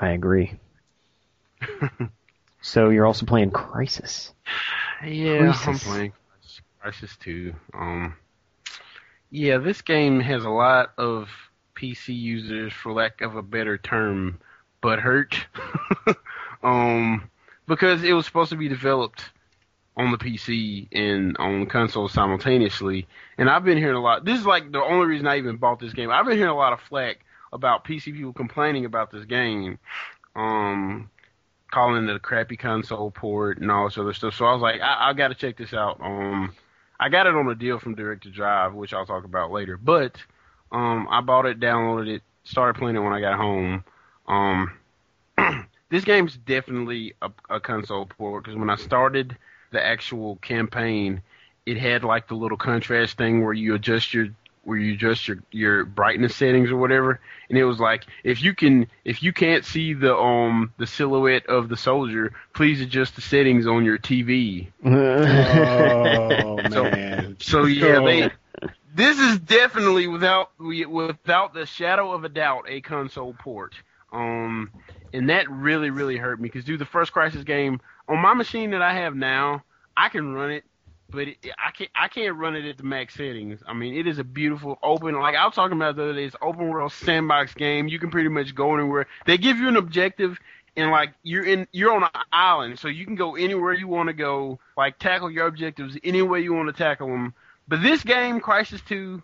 I agree. So you're also playing Crysis. Yeah, Crysis. I'm playing Crysis two. Um, yeah, this game has a lot of P C users, for lack of a better term, butthurt. um, because it was supposed to be developed on the P C and on the console simultaneously, and I've been hearing a lot. This is like the only reason I even bought this game. I've been hearing a lot of flack about P C people complaining about this game, um, calling it a crappy console port and all this other stuff. So I was like, I, I got to check this out. Um, I got it on a deal from Direct to Drive, which I'll talk about later. But um, I bought it, downloaded it, started playing it when I got home. Um, this game's definitely a, a console port because when I started the actual campaign, it had like the little contrast thing where you adjust your where you adjust your, your brightness settings or whatever, and it was like if you can if you can't see the um the silhouette of the soldier, please adjust the settings on your T V. Oh so, man! So yeah, they, this is definitely without without the shadow of a doubt a console port. Um, and that really really hurt me because dude, the first Crysis game. On my machine that I have now, I can run it, but it, I can't. I can't run it at the max settings. I mean, it is a beautiful open. Like I was talking about the other day, it's open world sandbox game. You can pretty much go anywhere. They give you an objective, and like you're in, you're on an island, so you can go anywhere you want to go. Like tackle your objectives any way you want to tackle them. But this game, Crysis two,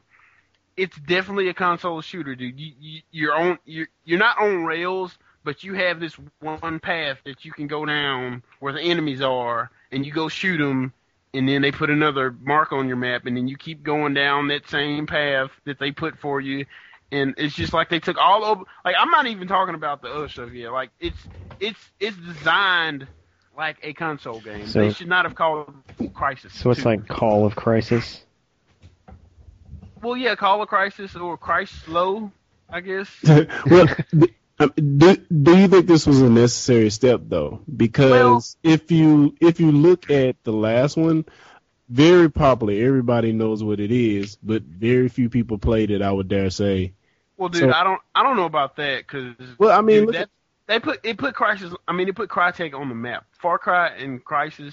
it's definitely a console shooter, dude. You, you, you're on. You're you're not on rails. But you have this one path that you can go down where the enemies are, and you go shoot them, and then they put another mark on your map, and then you keep going down that same path that they put for you, and it's just like they took all over. Like I'm not even talking about the other stuff yet. Like it's it's it's designed like a console game. So, they should not have called it Crysis. So it's two. Like Call of Crysis. Well, yeah, Call of Crysis or Chryslo, I guess. Well. Um, do, do you think this was a necessary step, though? Because well, if you if you look at the last one, very popular. Everybody knows what it is, but very few people played it, I would dare say. Well, dude, so, I don't I don't know about that because well, I mean, dude, that, at, they put it put Crysis. I mean, it put Crytek on the map. Far Cry and Crysis,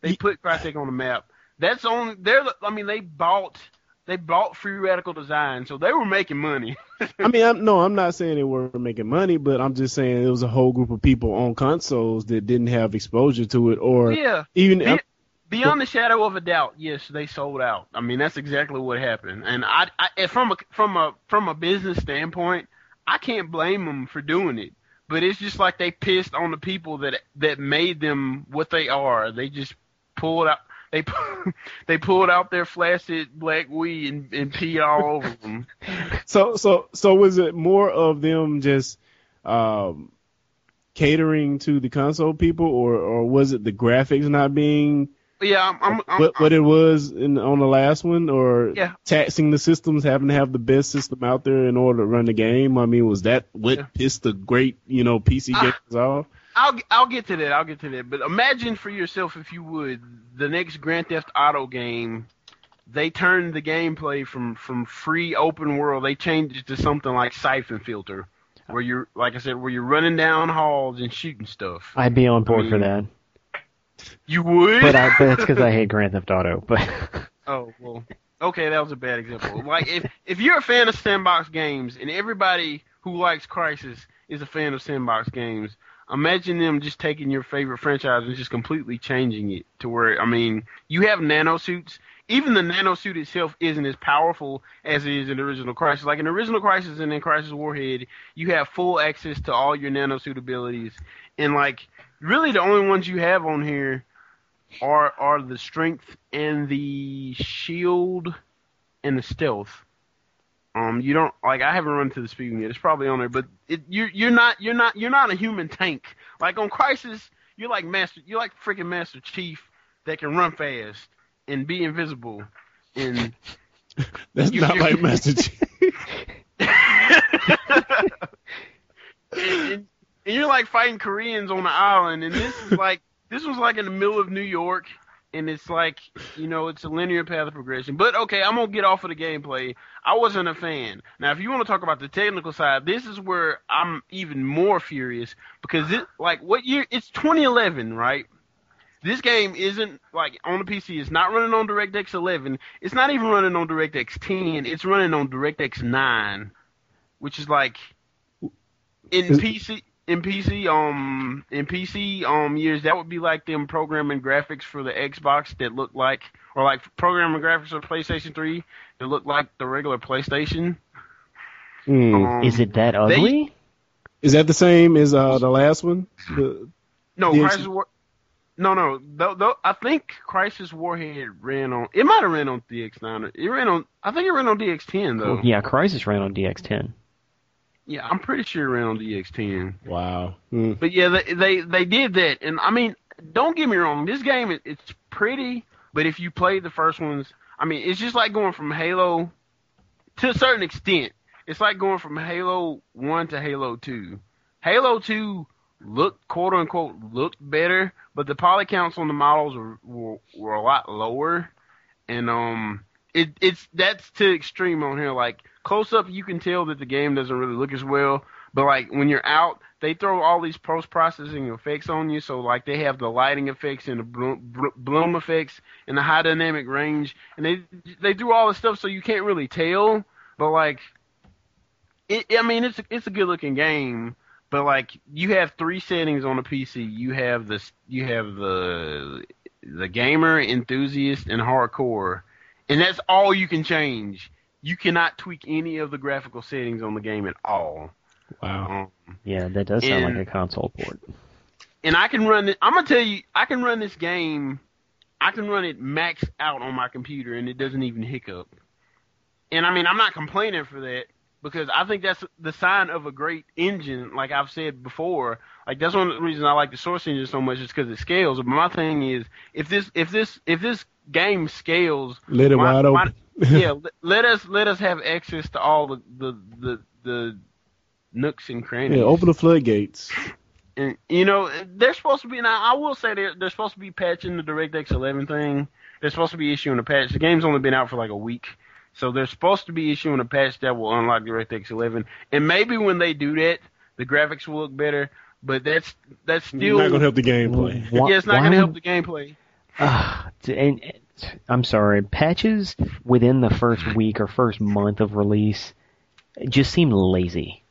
they he, put Crytek on the map. That's only they're. I mean, they bought. They bought Free Radical Design, so they were making money. I mean, I'm, no, I'm not saying they were making money, but I'm just saying it was a whole group of people on consoles that didn't have exposure to it, or yeah, even. They, Beyond the shadow of a doubt, yes, they sold out. I mean, that's exactly what happened. And I, I from a from a from a business standpoint, I can't blame them for doing it. But it's just like they pissed on the people that that made them what they are. They just pulled out they they pulled out their flaccid black weed and, and peed all over them. So so so was it more of them just um, catering to the console people, or, or was it the graphics not being? Yeah, I'm, I'm, I'm, what, what it was in, on the last one, or yeah. taxing the systems, having to have the best system out there in order to run the game. I mean, was that what yeah. pissed the great, you know, P C I, games off? I'll I'll get to that. I'll get to that. But imagine for yourself, if you would, the next Grand Theft Auto game. They turned the gameplay from from free open world. They changed it to something like Siphon Filter, where you're, like I said, where you're running down halls and shooting stuff. I'd be on board I mean, for that. You would, but, I, but that's because I hate Grand Theft Auto. But oh well, okay, that was a bad example. Like if if you're a fan of sandbox games, and everybody who likes Crysis is a fan of sandbox games, imagine them just taking your favorite franchise and just completely changing it to where, I mean, you have nanosuits. Even the nanosuit itself isn't as powerful as it is in the original Crysis. Like in the original Crysis and in Crysis Warhead, you have full access to all your nanosuit abilities, and like. Really, the only ones you have on here are are the strength and the shield and the stealth. Um, you don't like. I haven't run to the speed yet. It's probably on there, but it, you're you're not you're not you're not a human tank. Like on Crysis, you're like master. You're like freaking Master Chief that can run fast and be invisible. And that's not like Master Chief. and, and, And you're like fighting Koreans on the island, and this is like this was like in the middle of New York, and it's like, you know, it's a linear path of progression. But okay, I'm gonna get off of the gameplay. I wasn't a fan. Now, if you want to talk about the technical side, this is where I'm even more furious, because it like what year? It's twenty eleven, right? This game isn't like on the P C. It's not running on DirectX eleven. It's not even running on DirectX ten. It's running on DirectX nine, which is like in P C. In P C, um, in P C, um, years, that would be like them programming graphics for the Xbox that look like, or like programming graphics for PlayStation three that look like the regular PlayStation. Mm. Um, Is it that ugly? They, Is that the same as uh, the last one? The, no, Crysis War, no, no, though, though, I think Crysis Warhead ran on. It might have ran on D X nine. It ran on. I think it ran on D X ten though. Well, yeah, Crysis ran on D X ten. Yeah, I'm pretty sure around D X ten. Wow. Mm. But yeah, they, they they did that. And I mean, don't get me wrong. This game, it, it's pretty, but if you played the first ones, I mean, it's just like going from Halo, to a certain extent, it's like going from Halo one to Halo two. Halo two looked, quote unquote, looked better, but the poly counts on the models were, were, were a lot lower. And um, it it's that's too extreme on here, like, close up, you can tell that the game doesn't really look as well, but like when you're out, they throw all these post-processing effects on you. So like they have the lighting effects and the bloom, bloom effects and the high dynamic range, and they they do all this stuff so you can't really tell. But like, it, I mean, it's a, it's a good looking game, but like you have three settings on a P C. You have the you have the the gamer, enthusiast, and hardcore, and that's all you can change. You cannot tweak any of the graphical settings on the game at all. Wow. Um, yeah, that does sound and, like a console port. And I can run it. I'm going to tell you, I can run this game. I can run it maxed out on my computer, and it doesn't even hiccup. And, I mean, I'm not complaining for that, because I think that's the sign of a great engine, like I've said before. Like, that's one of the reasons I like the Source engine so much, is because it scales. But my thing is, if this if this, if this game scales... Let it my, wide open. My, yeah, let us let us have access to all the the, the, the nooks and crannies. Yeah, open the floodgates. And you know they're supposed to be. Now I will say they're they're supposed to be patching the DirectX eleven thing. They're supposed to be issuing a patch. The game's only been out for like a week, so they're supposed to be issuing a patch that will unlock DirectX eleven. And maybe when they do that, the graphics will look better. But that's that's still You're not gonna help the gameplay. Why, yeah, it's not why? gonna help the gameplay. Uh, and, and, I'm sorry, patches within the first week or first month of release just seem lazy.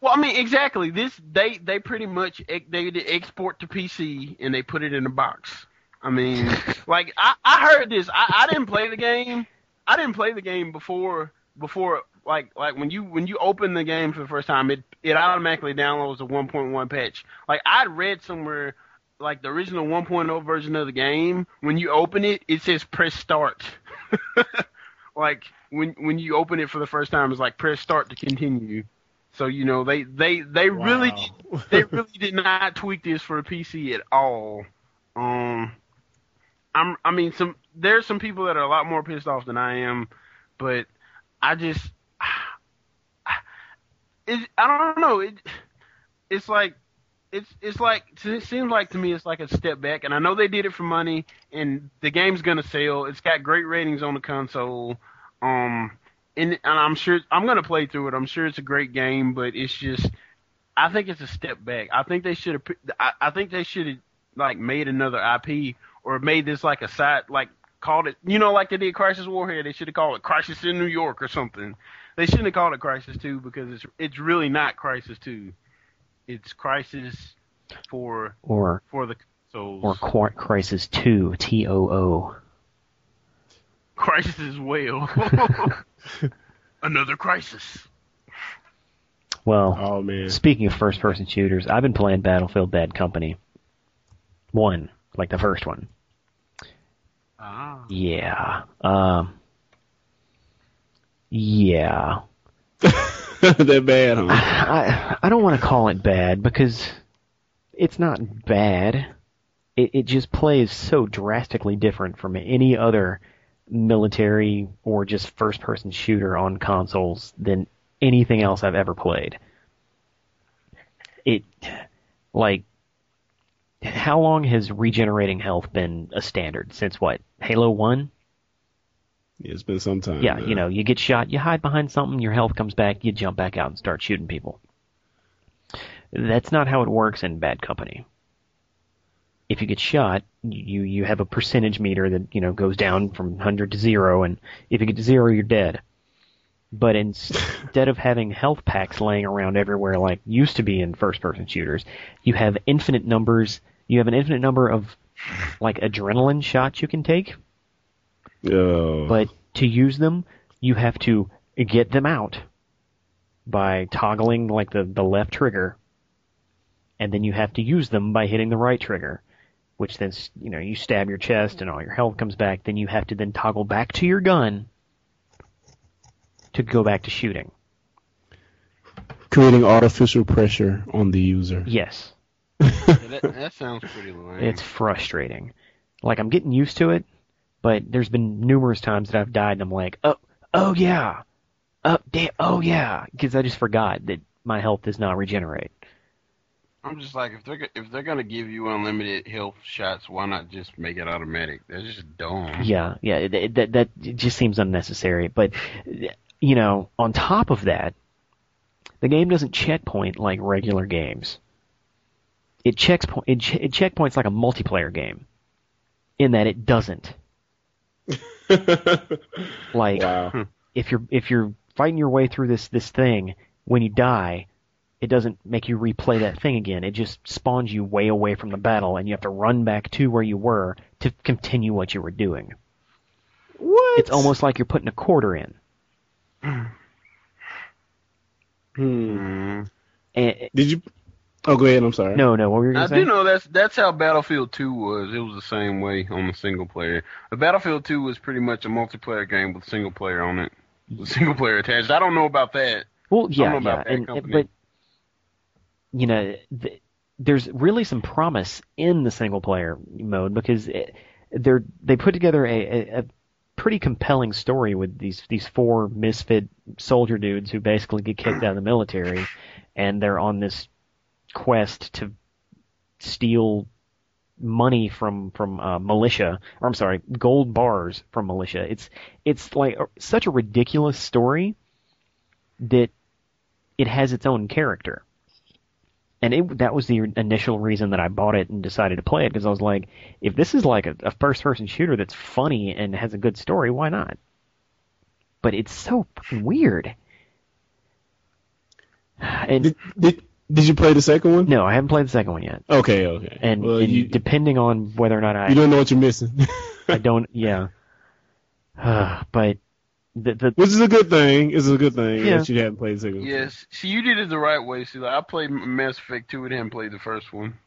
Well, I mean, exactly. This they, they pretty much they did export to P C and they put it in a box. I mean, like, I, I heard this. I, I didn't play the game. I didn't play the game before, before like, like when you when you open the game for the first time, it, it automatically downloads a one point one patch. Like, I read somewhere, like, the original one point oh version of the game, when you open it, it says press start. Like, when when you open it for the first time, it's like press start to continue. So, you know, they, they, they wow. really they really did not tweak this for a P C at all. Um, I'm, I mean, some there's some people that are a lot more pissed off than I am, but I just, it, I don't know. It, it's like, it's it's like it seems like to me it's like a step back, and I know they did it for money, and the game's gonna sell. It's got great ratings on the console, um, and and I'm sure I'm gonna play through it. I'm sure it's a great game, but it's just, I think it's a step back. I think they should have. I, I think they should have like made another I P. Or made this like a side, like called it, you know, like they did Crisis Warhead. They should have called it Crisis in New York or something. They shouldn't have called it Crisis two because it's it's really not Crisis two. It's Crisis for or for the consoles. Or Qu- Crisis two, T O O. Crisis as well. Another crisis. Well, oh, man. Speaking of first-person shooters, I've been playing Battlefield Bad Company. One, like the first one. Ah. Yeah. Um, yeah. They're bad, huh? I, I, I don't want to call it bad because it's not bad. It, it just plays so drastically different from any other military or just first-person shooter on consoles than anything else I've ever played. It, like... How long has regenerating health been a standard? Since what? Halo one? Yeah, it's been some time. Yeah, now. You know, you get shot, you hide behind something, your health comes back, you jump back out and start shooting people. That's not how it works in Bad Company. If you get shot, you, you have a percentage meter that, you know, goes down from one hundred to zero, and if you get to zero, you're dead. But instead of having health packs laying around everywhere like used to be in first-person shooters, you have infinite numbers. You have an infinite number of, like, adrenaline shots you can take. Oh. But to use them, you have to get them out by toggling, like, the, the left trigger. And then you have to use them by hitting the right trigger, which then, you know, you stab your chest and all your health comes back. Then you have to then toggle back to your gun to go back to shooting. Creating artificial pressure on the user. Yes. Yeah, that, that sounds pretty lame. It's frustrating. Like, I'm getting used to it, but there's been numerous times that I've died and I'm like, oh, oh yeah, oh, damn, oh yeah, because I just forgot that my health does not regenerate. I'm just like, if they're if they're gonna give you unlimited health shots, why not just make it automatic? That's just dumb. Yeah, yeah, that that, that it just seems unnecessary, but. You know, on top of that, the game doesn't checkpoint like regular games. It checks po- it, che- it checkpoints like a multiplayer game, in that it doesn't. Like, wow. if you're if you're fighting your way through this this thing, when you die, it doesn't make you replay that thing again. It just spawns you way away from the battle, and you have to run back to where you were to continue what you were doing. What? It's almost like you're putting a quarter in. Hmm. And, Did you? Oh, go ahead. I'm sorry. No, no. What were you going to say? I do know that's that's how Battlefield two was. It was the same way on the single player. But Battlefield two was pretty much a multiplayer game with single player on it, with single player attached. I don't know about that. Well, yeah, I don't know about yeah, that and, company. But you know, th- there's really some promise in the single player mode because it, they're they put together a. a, a pretty compelling story with these these four misfit soldier dudes who basically get kicked out of the military, and they're on this quest to steal money from from uh, militia. Or I'm sorry, gold bars from militia. It's it's like a, such a ridiculous story that it has its own character, and it, that was the initial reason that I bought it and decided to play it, because I was like, if this is like a, a first-person shooter that's funny and has a good story, why not? But it's so weird. And did, did, Did you play the second one? No, I haven't played the second one yet. Okay, okay. And, well, and you, depending on whether or not I... You don't know what you're missing. I don't, yeah. Uh, but... The, the, Which is a good thing. It's a good thing yeah. that you haven't played the second one. Yes. See, you did it the right way. See, like, I played Mass Effect two and didn't play the first one.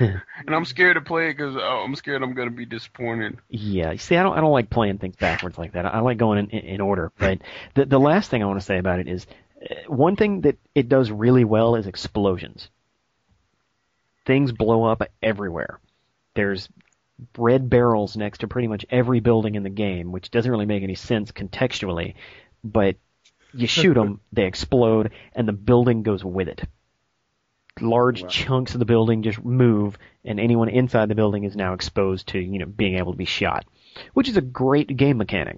And I'm scared to play it because oh, I'm scared I'm going to be disappointed. Yeah. See, I don't I don't like playing things backwards like that. I like going in, in, in order. But the, the last thing I want to say about it is one thing that it does really well is explosions. Things blow up everywhere. There's red barrels next to pretty much every building in the game, which doesn't really make any sense contextually, but you shoot them, they explode, and the building goes with it. Large wow. chunks of the building just move, and anyone inside the building is now exposed to, you know, being able to be shot, which is a great game mechanic.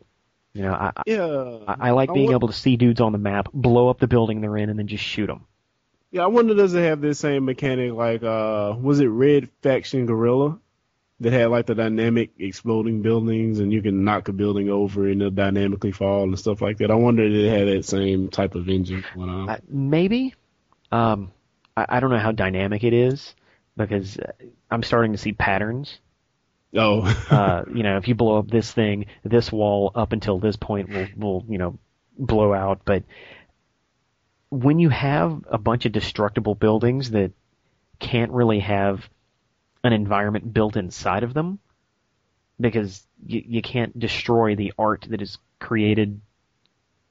You know, I yeah, I, I like being I want- able to see dudes on the map, blow up the building they're in, and then just shoot them. Yeah, I wonder does it have this same mechanic like uh, was it Red Faction Guerrilla that had like the dynamic exploding buildings, and you can knock a building over and it'll dynamically fall and stuff like that. I wonder if it had that same type of engine going on. Uh, maybe. Um, I don't know how dynamic it is because I'm starting to see patterns. Oh, uh, you know, if you blow up this thing, this wall up until this point will, will, you know, blow out. But when you have a bunch of destructible buildings that can't really have an environment built inside of them, because you, you can't destroy the art that is created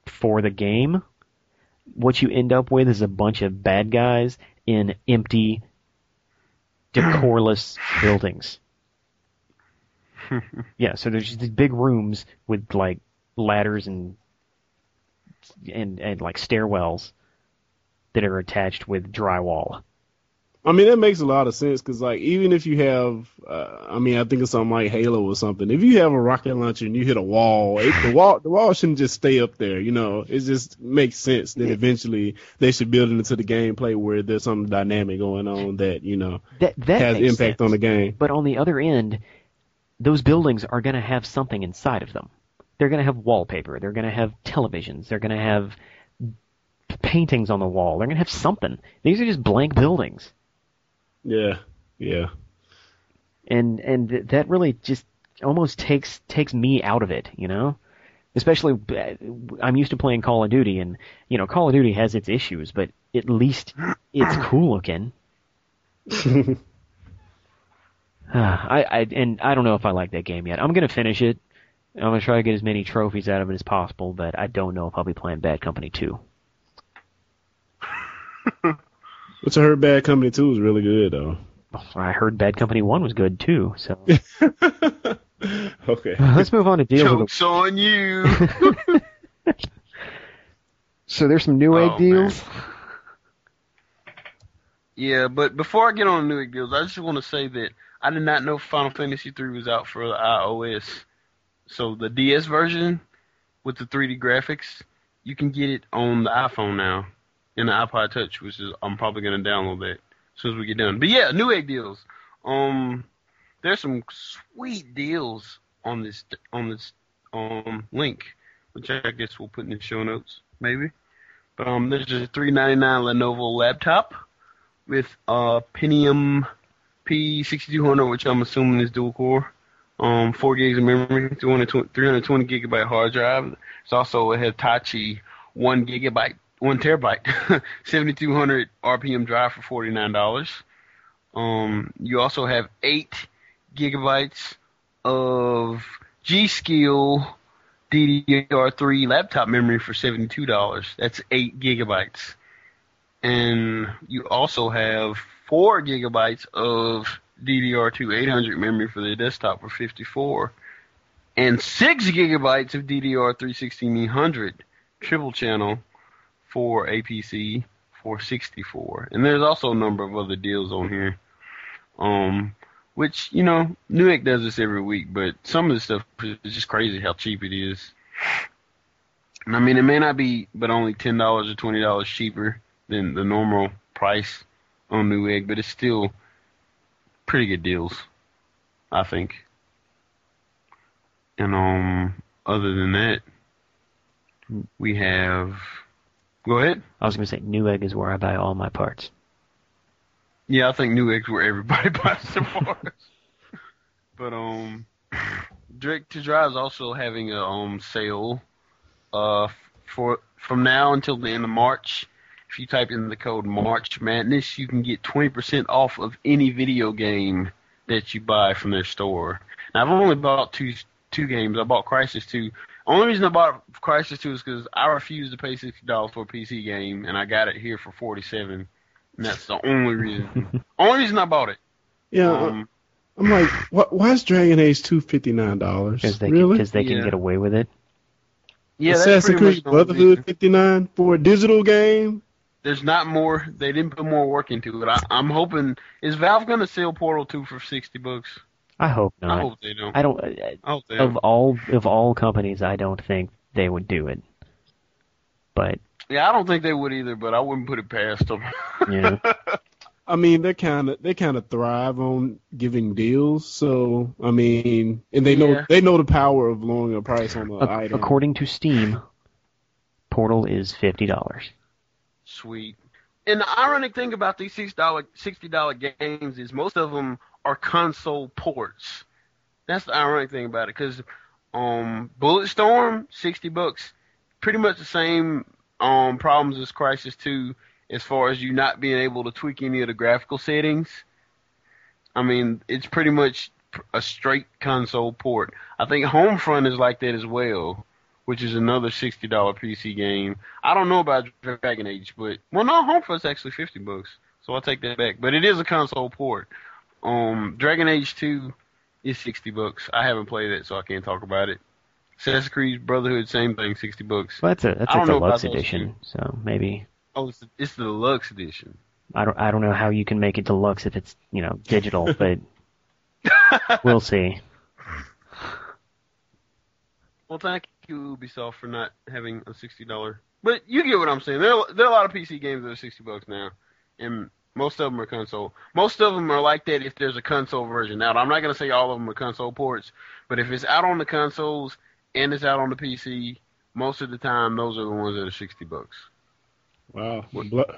for the game, what you end up with is a bunch of bad guys in empty, decorless buildings. Yeah, so there's just these big rooms with like ladders and and and like stairwells that are attached with drywall. I mean, that makes a lot of sense because like even if you have, uh, I mean, I think it's something like Halo or something. If you have a rocket launcher and you hit a wall, it, the wall, the wall shouldn't just stay up there. You know, it just makes sense that eventually they should build it into the gameplay where there's some dynamic going on that you know that, that has impact sense. On the game. But on the other end, those buildings are going to have something inside of them. They're going to have wallpaper. They're going to have televisions. They're going to have paintings on the wall. They're going to have something. These are just blank buildings. Yeah, yeah. And and th- that really just almost takes takes me out of it, you know? Especially, I'm used to playing Call of Duty, and, you know, Call of Duty has its issues, but at least it's cool looking. I, I and I don't know if I like that game yet. I'm gonna finish it. I'm gonna try to get as many trophies out of it as possible, but I don't know if I'll be playing Bad Company two. Which I heard Bad Company two was really good though. I heard Bad Company one was good too. So okay, uh, let's move on to deals. Jokes of the... on you. So there's some Newegg oh, deals. Man. Yeah, but before I get on the Newegg deals, I just want to say that I did not know Final Fantasy three was out for the iOS. So the D S version with the three D graphics, you can get it on the iPhone now and the iPod Touch, which is I'm probably going to download that as soon as we get done. But yeah, Newegg deals. Um, there's some sweet deals on this on this um link, which I guess we'll put in the show notes maybe. But um, there's a three ninety-nine Lenovo laptop with a uh, Pentium P sixty-two hundred, which I'm assuming is dual core, um, four gigs of memory, three twenty gigabyte hard drive. It's also a Hitachi one gigabyte, one terabyte, seventy-two hundred R P M drive for forty-nine dollars. Um, you also have eight gigabytes of G-Skill D D R three laptop memory for seventy-two dollars. That's eight gigabytes. And you also have four gigabytes of D D R two eight hundred memory for the desktop for fifty-four dollars, and six gigabytes of D D R three sixteen hundred triple channel for a P C for sixty-four dollars. And there's also a number of other deals on here, um, which, you know, Newegg does this every week, but some of the stuff is just crazy how cheap it is. And I mean, it may not be, but only ten dollars or twenty dollars cheaper than the normal price on Newegg, but it's still pretty good deals, I think. And um, other than that, we have Go ahead. I was going to say Newegg is where I buy all my parts. Yeah, I think Newegg's where everybody buys their parts. But um, Direct to Drive is also having a um sale uh for from now until the end of March. If you type in the code March Madness, you can get twenty percent off of any video game that you buy from their store. Now, I've only bought two two games. I bought Crysis two. Only reason I bought Crysis two is because I refused to pay sixty dollars for a P C game, and I got it here for forty-seven dollars. And that's the only reason. Only reason I bought it. Yeah, um, I'm like, why is Dragon Age two fifty-nine dollars? Because they, really? can, they yeah. can get away with it. Yeah, Assassin's Creed Brotherhood fifty-nine dollars for a digital game. There's not more. They didn't put more work into it. I, I'm hoping. Is Valve going to sell Portal two for sixty bucks? I hope not. I hope they don't. I don't. I, I hope they of don't. all of all companies, I don't think they would do it. But yeah, I don't think they would either. But I wouldn't put it past them. Yeah. I mean, they kind of they kind of thrive on giving deals. So I mean, and they know yeah. they know the power of lowering a price on an a- item. According to Steam, Portal is fifty dollars. Sweet. And the ironic thing about these sixty dollar games is most of them are console ports. That's the ironic thing about it, because um, Bulletstorm, sixty bucks, pretty much the same um, problems as Crysis two as far as you not being able to tweak any of the graphical settings. I mean, it's pretty much a straight console port. I think Homefront is like that as well, which is another sixty dollar P C game. I don't know about Dragon Age, but... Well, no, Homefront's actually fifty bucks, so I'll take that back. But it is a console port. Um, Dragon Age two is sixty bucks. I haven't played it, so I can't talk about it. Assassin's Creed Brotherhood, same thing, sixty bucks. Well, that's a, that's a deluxe edition, so maybe... Oh, it's the, it's the deluxe edition. I don't, I don't know how you can make it deluxe if it's, you know, digital, but we'll see. Well, thank you. Ubisoft for not having a sixty dollar, but you get what I'm saying. There, there are a lot of P C games that are sixty bucks now, and most of them are console. Most of them are like that if there's a console version out. I'm not gonna say all of them are console ports, but if it's out on the consoles and it's out on the P C, most of the time those are the ones that are sixty bucks. Wow,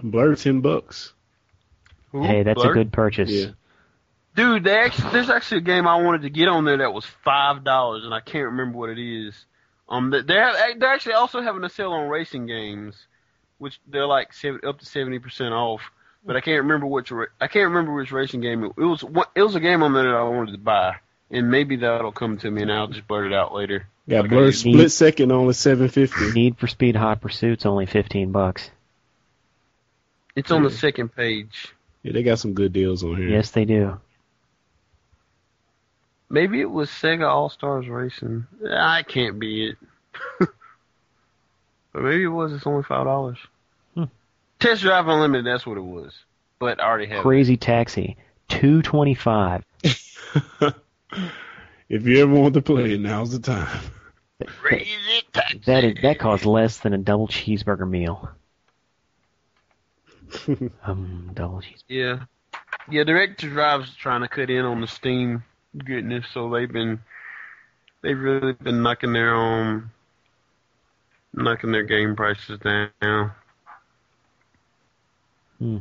Blur ten bucks. Ooh, hey, that's Blur? A good purchase. Yeah. Dude, they actually, there's actually a game I wanted to get on there that was five dollars, and I can't remember what it is. Um, they they're actually also having a sale on racing games, which they're like seven, up to seventy percent off. But I can't remember which I can't remember which racing game it, it was. It was a game on there that I wanted to buy, and maybe that'll come to me, and I'll just blurt it out later. Yeah, like blur split need, second only seven fifty. Need for Speed Hot Pursuit's only fifteen bucks. It's on yeah. the second page. Yeah, they got some good deals on here. Yes, they do. Maybe it was Sega All-Stars Racing. I can't be it. But maybe it was. It's only five dollars. Hmm. Test Drive Unlimited, that's what it was. But I already have Crazy it. Taxi, two twenty-five. If you ever want to play it, now's the time. Crazy Taxi. That, is, that costs less than a double cheeseburger meal. um, double cheeseburger. Yeah. Yeah, Direct to Drive's trying to cut in on the Steam goodness, so they've been, they've really been knocking their um, knocking their game prices down. Hmm.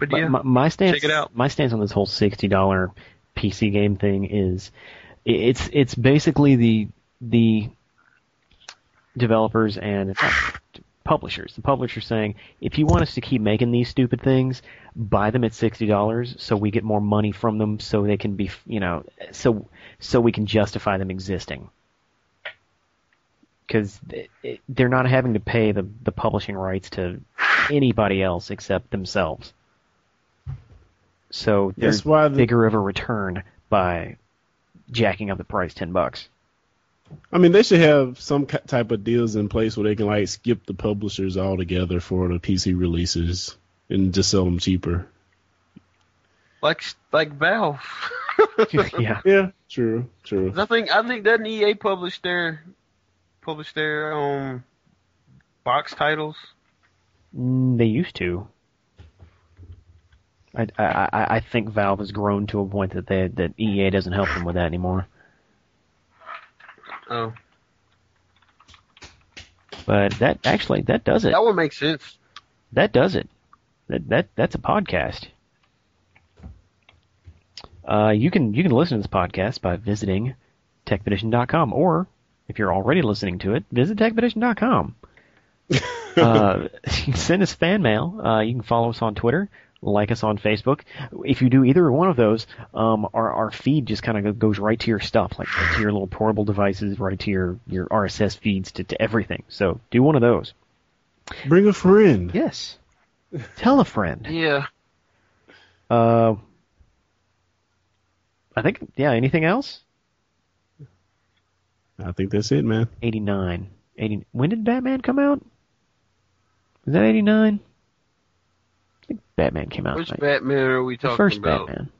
But yeah, my, my stance, check it out. My stance on this whole sixty dollar P C game thing is, it's it's basically the the developers and it's not, publishers. The publishers saying, if you want us to keep making these stupid things, buy them at sixty dollars so we get more money from them, so they can be, you know, so so we can justify them existing. Because they're not having to pay the, the publishing rights to anybody else except themselves. So there's the, bigger of a return by jacking up the price ten bucks. I mean, they should have some type of deals in place where they can like skip the publishers altogether for the P C releases and just sell them cheaper. Like like Valve. yeah. yeah, true, true. I think I think doesn't E A publish their publish their um box titles? Mm, they used to. I, I I think Valve has grown to a point that they that E A doesn't help them with that anymore. Oh, but that actually that does it. That would make sense. that does it. That that that's a podcast. Uh, you can you can listen to this podcast by visiting tech pedition dot com, or if you're already listening to it, visit tech pedition dot com. Uh, send us fan mail. Uh, you can follow us on Twitter, like us on Facebook. If you do either one of those, um, our our feed just kind of goes right to your stuff, like right to your little portable devices, right to your, your R S S feeds, to, to everything. So do one of those. Bring a friend. Yes. Tell a friend. Yeah. Uh, I think, yeah, anything else? I think that's it, man. eighty-nine. eighty, when did Batman come out? Was that eighty-nine? I think Batman came out. Which like, Batman are we talking about? The first about? Batman.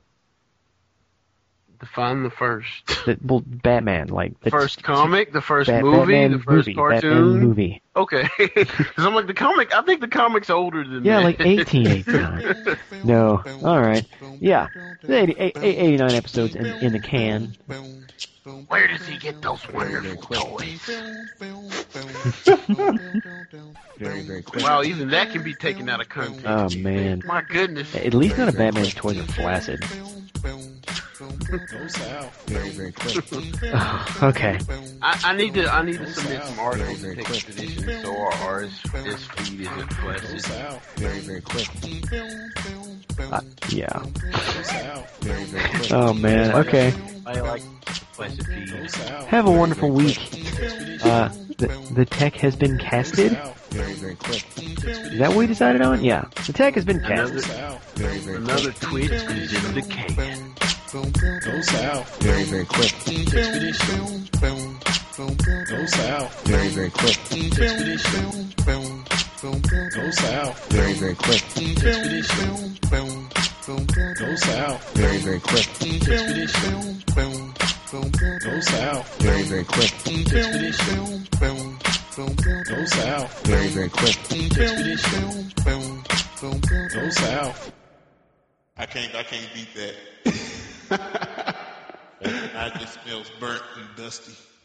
Define the first. The, well, Batman, like the first comic, the first Bat- movie, Batman the first movie, cartoon Batman movie. Okay, because I'm like the comic. I think the comic's older than yeah, that. Like eighteen eighty-nine. No, all right, yeah, eighty, eighty-nine episodes in, in the can. Where does he get those wonderful toys? Very, very quick. Wow, even that can be taken out of context. Oh man, my goodness. At least not a Batman's toys are flaccid. Very, very quick. Oh, okay. I, I need to I need to submit some articles to take expeditions so our artist is feed is in flaccid. Very, very quick. Uh, yeah. Very, very quick. Oh man, okay. I like flaccid feed. Have a wonderful week. Uh the, the tech has been casted. Very, very quick. Is that what we decided on? Yeah. The tech has been casted. Another, very, very another tweet is in the can. Go south, very, very quick. Expedition. Go south, very, very quick. Expedition. Go south, very, very quick. Expedition. Go south, very, very quick. Expedition. Go south, very, very quick. Expedition. Go south, very, very quick. Expedition. Go south. I can't. I can't beat that. I just feels burnt and dusty.